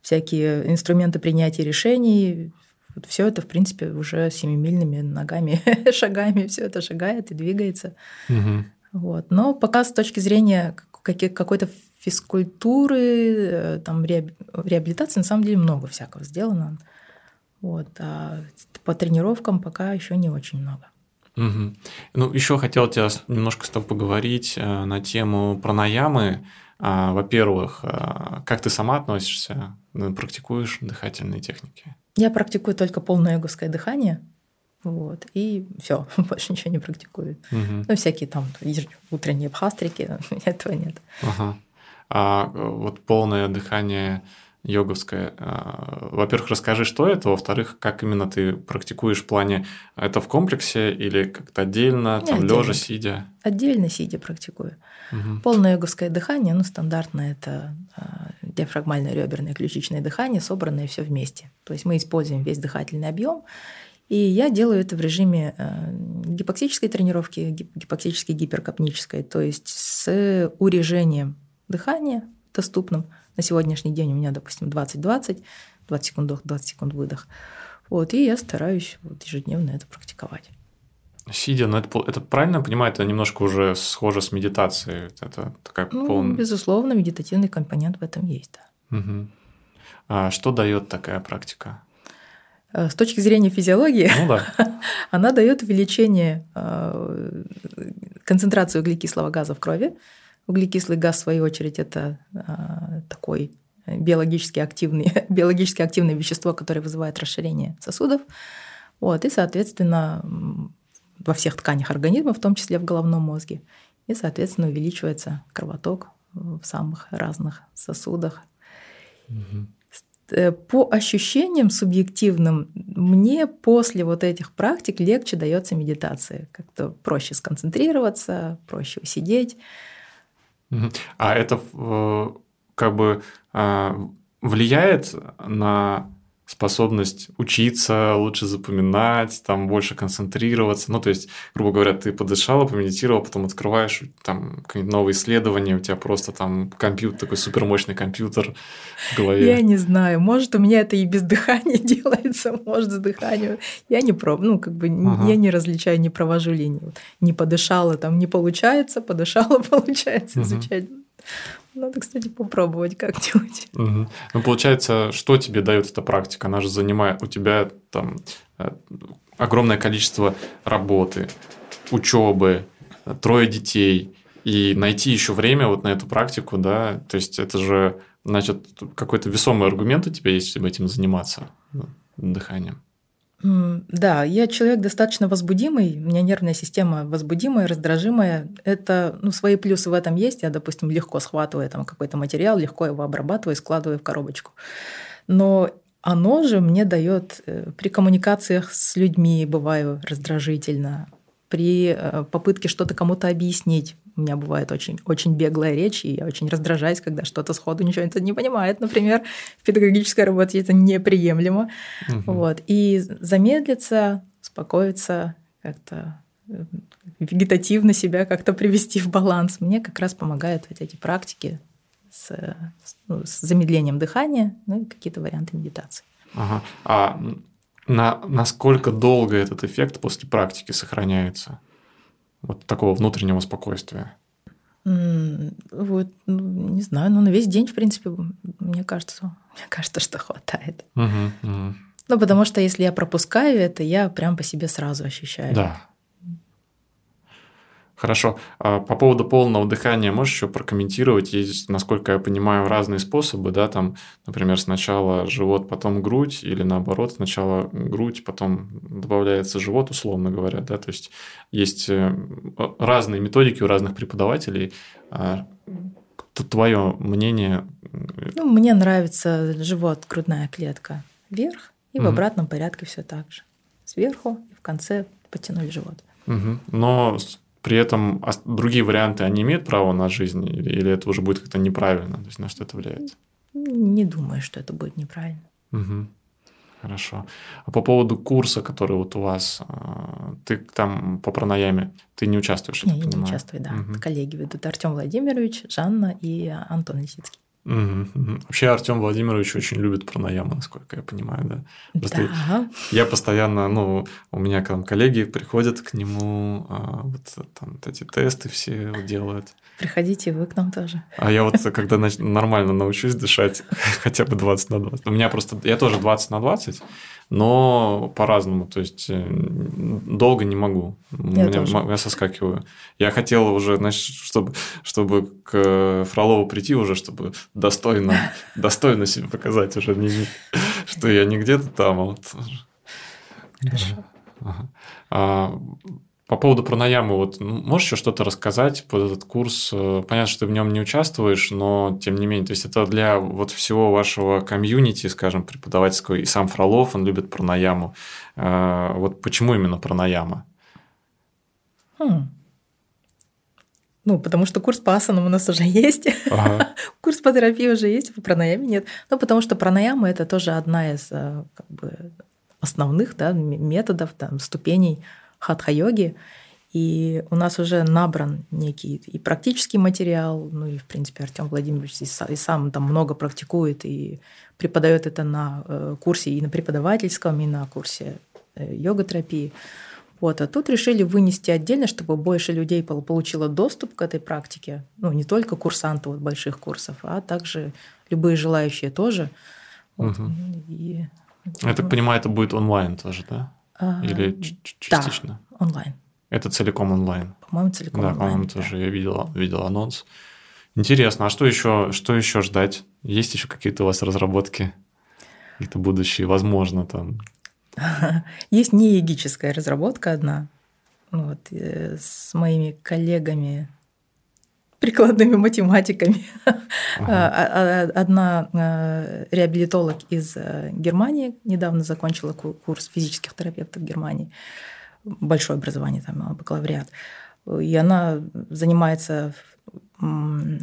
всякие инструменты принятия решений. Вот все это, в принципе, уже семимильными ногами, шагами все это шагает и двигается. Угу. Вот. Но пока с точки зрения какой-то физкультуры, там, реабилитации, на самом деле много всякого сделано. Вот. А по тренировкам пока еще не очень много. Угу. Ну, еще хотел тебя немножко с тобой поговорить на тему пранаямы. Во-первых, как ты сама относишься, практикуешь дыхательные техники? Я практикую только полное йоговское дыхание, вот, и все, больше ничего не практикую. Угу. Ну, всякие там утренние бхастрики, этого нет. Ага. А вот полное дыхание йоговское. Во-первых, расскажи, что это, во-вторых, как именно ты практикуешь в плане, это в комплексе или как-то отдельно, там, лежа, сидя? Отдельно сидя практикую. Угу. Полное йоговское дыхание, ну, стандартное, это диафрагмальное, реберное, ключичное дыхание, собранное все вместе. То есть мы используем весь дыхательный объем, и я делаю это в режиме гипоксической тренировки, гипоксической, гиперкапнической, то есть с урежением дыхания доступным. На сегодняшний день у меня, допустим, двадцать-двадцать, двадцать секунд вдох, двадцать секунд выдох. Вот, и я стараюсь вот ежедневно это практиковать. Сидя, но это, это правильно понимаю, это немножко уже схоже с медитацией. Это такая ну, полная... Безусловно, медитативный компонент в этом есть, да. Угу. А что дает такая практика? С точки зрения физиологии, ну, да. она дает увеличение концентрации углекислого газа в крови. Углекислый газ, в свою очередь, это а, такой биологически, активный, биологически активное вещество, которое вызывает расширение сосудов. Вот, и, соответственно, во всех тканях организма, в том числе в головном мозге. И, соответственно, увеличивается кровоток в самых разных сосудах. Угу. По ощущениям субъективным, мне после вот этих практик легче дается медитация. Как-то проще сконцентрироваться, проще усидеть. А это как бы влияет на способность учиться, лучше запоминать, там больше концентрироваться. Ну, то есть, грубо говоря, ты подышала, помедитировала, потом открываешь там какие-то новые исследования, у тебя просто там компьютер, такой супермощный компьютер в голове. Я не знаю, может, у меня это и без дыхания делается, может, с дыханием. Я не проб... ну, как бы ага. я не различаю, не провожу линию. Не подышала, там не получается, подышала, получается, угу. изучать. Надо, кстати, попробовать как-нибудь. Угу. Ну, получается, что тебе дает эта практика? Она же занимает у тебя там огромное количество работы, учебы, трое детей. И найти еще время вот на эту практику, да, то есть это же, значит, какой-то весомый аргумент у тебя есть, чтобы этим заниматься, дыханием. Да, я человек достаточно возбудимый, у меня нервная система возбудимая, раздражимая. Это, ну, свои плюсы в этом есть. Я, допустим, легко схватываю там какой-то материал, легко его обрабатываю, складываю в коробочку. Но оно же мне дает при коммуникациях с людьми, бываю раздражительно, при попытке что-то кому-то объяснить. У меня бывает очень, очень беглая речь, и я очень раздражаюсь, когда что-то сходу ничего не понимает. Например, в педагогической работе это неприемлемо. Угу. Вот. И замедлиться, успокоиться, как-то вегетативно себя как-то привести в баланс. Мне как раз помогают вот эти практики с, ну, с замедлением дыхания, ну и какие-то варианты медитации. Ага. А на, насколько долго этот эффект после практики сохраняется? Вот такого внутреннего спокойствия? Вот, не знаю, но на весь день, в принципе, мне кажется, мне кажется, что хватает. Угу, угу. Ну, потому что если я пропускаю это, я прям по себе сразу ощущаю. Да. Хорошо. По поводу полного дыхания можешь еще прокомментировать? Есть, насколько я понимаю, разные способы, да, там, например, сначала живот, потом грудь, или наоборот, сначала грудь, потом добавляется живот, условно говоря, да, то есть есть разные методики у разных преподавателей. Твое мнение? Ну, мне нравится живот, грудная клетка вверх, и угу. в обратном порядке все так же. Сверху и в конце потянули живот. Угу. Но... При этом другие варианты, они имеют право на жизнь? Или, или это уже будет как-то неправильно? То есть, на что это влияет? Не думаю, что это будет неправильно. Угу. Хорошо. А по поводу курса, который вот у вас, ты там по пранаяме, ты не участвуешь? Не, я, я не участвую, да. Угу. Коллеги ведут Артём Владимирович, Жанна и Антон Лисицкий. Угу. Вообще Артём Владимирович очень любит пранаяму, насколько я понимаю, да? Просто да. Я постоянно, ну, у меня там коллеги приходят к нему, вот там вот эти тесты все делают. Приходите вы к нам тоже. А я вот когда нормально научусь дышать, хотя бы двадцать на двадцать. У меня просто, я тоже двадцать на двадцать, но по-разному, то есть долго не могу. Я, меня, я соскакиваю. Я хотел уже, значит, чтобы, чтобы к Фролову прийти уже, чтобы достойно, достойно себе показать уже, не, что я не где-то там, а вот... Хорошо. Ага. А, по поводу пранаямы, вот можешь еще что-то рассказать под этот курс? Понятно, что ты в нем не участвуешь, но тем не менее, то есть это для вот всего вашего комьюнити, скажем, преподавательского, и сам Фролов, он любит пранаяму. А, вот почему именно пранаяма? Хм. Ну, потому что курс по асанам у нас уже есть, ага. Курс по терапии уже есть, по пранаяме нет. Ну, потому что пранаяма – это тоже одна из как бы, основных да, методов, там, ступеней хатха-йоги. И у нас уже набран некий и практический материал, ну и, в принципе, Артём Владимирович и сам там много практикует и преподает это на курсе и на преподавательском, и на курсе йога-терапии. Вот, а тут решили вынести отдельно, чтобы больше людей получило доступ к этой практике. Ну, не только курсанты вот, больших курсов, а также любые желающие тоже. Вот. Угу. И, я так понимаю, это будет онлайн тоже, да? А, или ч- частично? Да, онлайн. Это целиком онлайн? По-моему, целиком да, онлайн. По-моему, да, по-моему, тоже я видел, видел анонс. Интересно, а что еще, что еще ждать? Есть еще какие-то у вас разработки? Какие-то будущие, возможно, там... Есть неегическая разработка одна вот, с моими коллегами, прикладными математиками. Ага. Одна реабилитолог из Германии недавно закончила курс физических терапевтов в Германии. Большое образование, там бакалавриат. И она занимается... В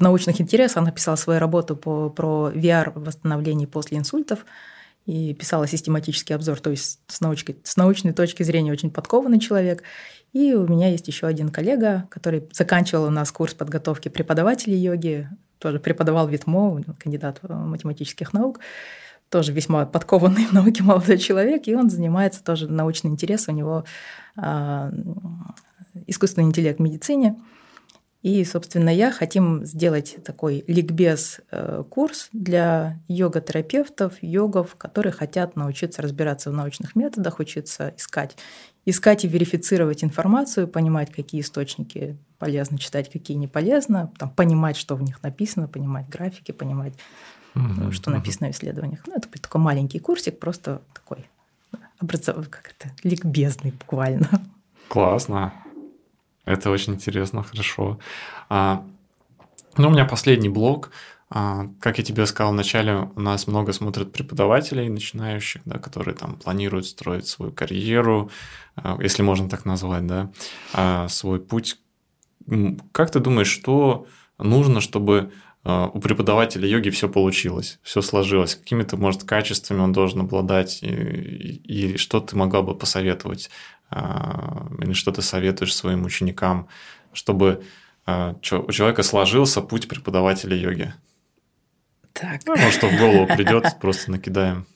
научных интересах она писала свою работу по, про ви ар-восстановление после инсультов. И писала систематический обзор, то есть с, научки, с научной точки зрения очень подкованный человек. И у меня есть еще один коллега, который заканчивал у нас курс подготовки преподавателей йоги, тоже преподавал в ИТМО, кандидат математических наук, тоже весьма подкованный в науке молодой человек, и он занимается тоже научный интерес, у него э, искусственный интеллект в медицине. И, собственно, я хотим сделать такой ликбез-курс для йога-терапевтов, йогов, которые хотят научиться разбираться в научных методах, учиться искать, искать и верифицировать информацию, понимать, какие источники полезно читать, какие не полезно, там, понимать, что в них написано, понимать графики, понимать, mm-hmm. что написано в исследованиях. Ну, это такой маленький курсик, просто такой образовательный, как это, ликбезный буквально. Классно. Это очень интересно, хорошо. А, ну, у меня последний блок. А, как я тебе сказал вначале, у нас много смотрят преподавателей начинающих, да, которые там планируют строить свою карьеру, если можно так назвать, да, а, свой путь. Как ты думаешь, что нужно, чтобы у преподавателя йоги все получилось, все сложилось? Какими-то, может, качествами он должен обладать? И, и, и что ты могла бы посоветовать? Или что ты советуешь своим ученикам, чтобы у человека сложился путь преподавателя йоги? Так. Ну, что в голову придет, просто накидаем.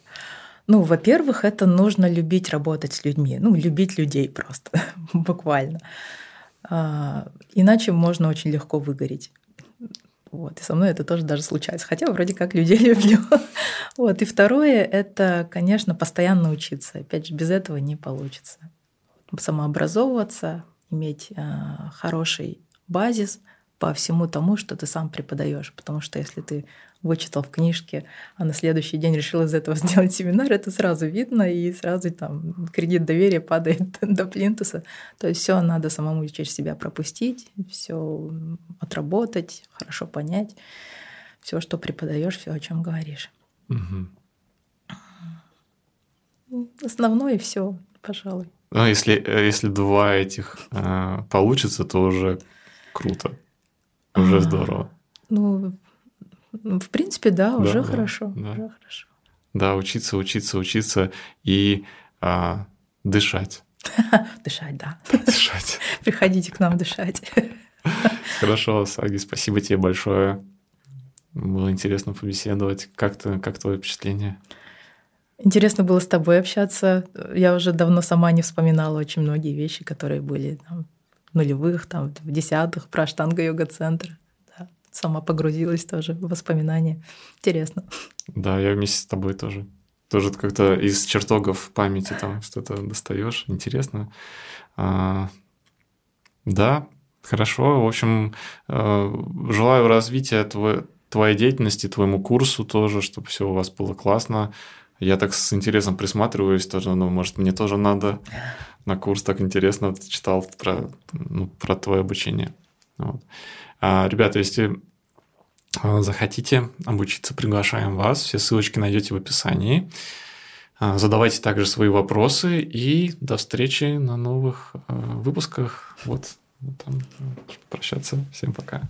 Ну, во-первых, это нужно любить работать с людьми. Ну, любить людей просто, буквально. Иначе можно очень легко выгореть. Вот. И со мной это тоже даже случается. Хотя вроде как людей люблю. Вот. И второе, это, конечно, постоянно учиться. Опять же, без этого не получится. Самообразовываться иметь хороший базис по всему тому, что ты сам преподаешь. Потому что если ты вычитал в книжке, а на следующий день решил из этого сделать семинар, это сразу видно, и сразу там кредит доверия падает до плинтуса. То есть все надо самому через себя пропустить, все отработать, хорошо понять. Все, что преподаешь, все, о чем говоришь. Угу. Основное все, пожалуй. Ну, если, если два этих э, получится, то уже круто. Уже а, здорово. Ну, в принципе, да, уже да, хорошо. Да. Уже хорошо. Да, учиться, учиться, учиться и э, дышать. Дышать, да. Дышать. Приходите к нам дышать. Хорошо, Саги, спасибо тебе большое. Было интересно побеседовать. Как, ты, как твое впечатление? Интересно было с тобой общаться. Я уже давно сама не вспоминала очень многие вещи, которые были там, в нулевых, там, в десятых, про Аштанга-йога-центр. Да, сама погрузилась тоже в воспоминания. Интересно. Да, я вместе с тобой тоже. Тоже как-то из чертогов памяти там что-то достаешь. Интересно. А, да, хорошо. В общем, желаю развития твоего... твоей деятельности, твоему курсу тоже, чтобы все у вас было классно. Я так с интересом присматриваюсь тоже, ну, может, мне тоже надо на курс, так интересно читал про, ну, про твое обучение. Вот. А, ребята, если захотите обучиться, приглашаем вас. Все ссылочки найдете в описании. А, задавайте также свои вопросы и до встречи на новых а, выпусках. Вот, вот там прощаться. Всем пока.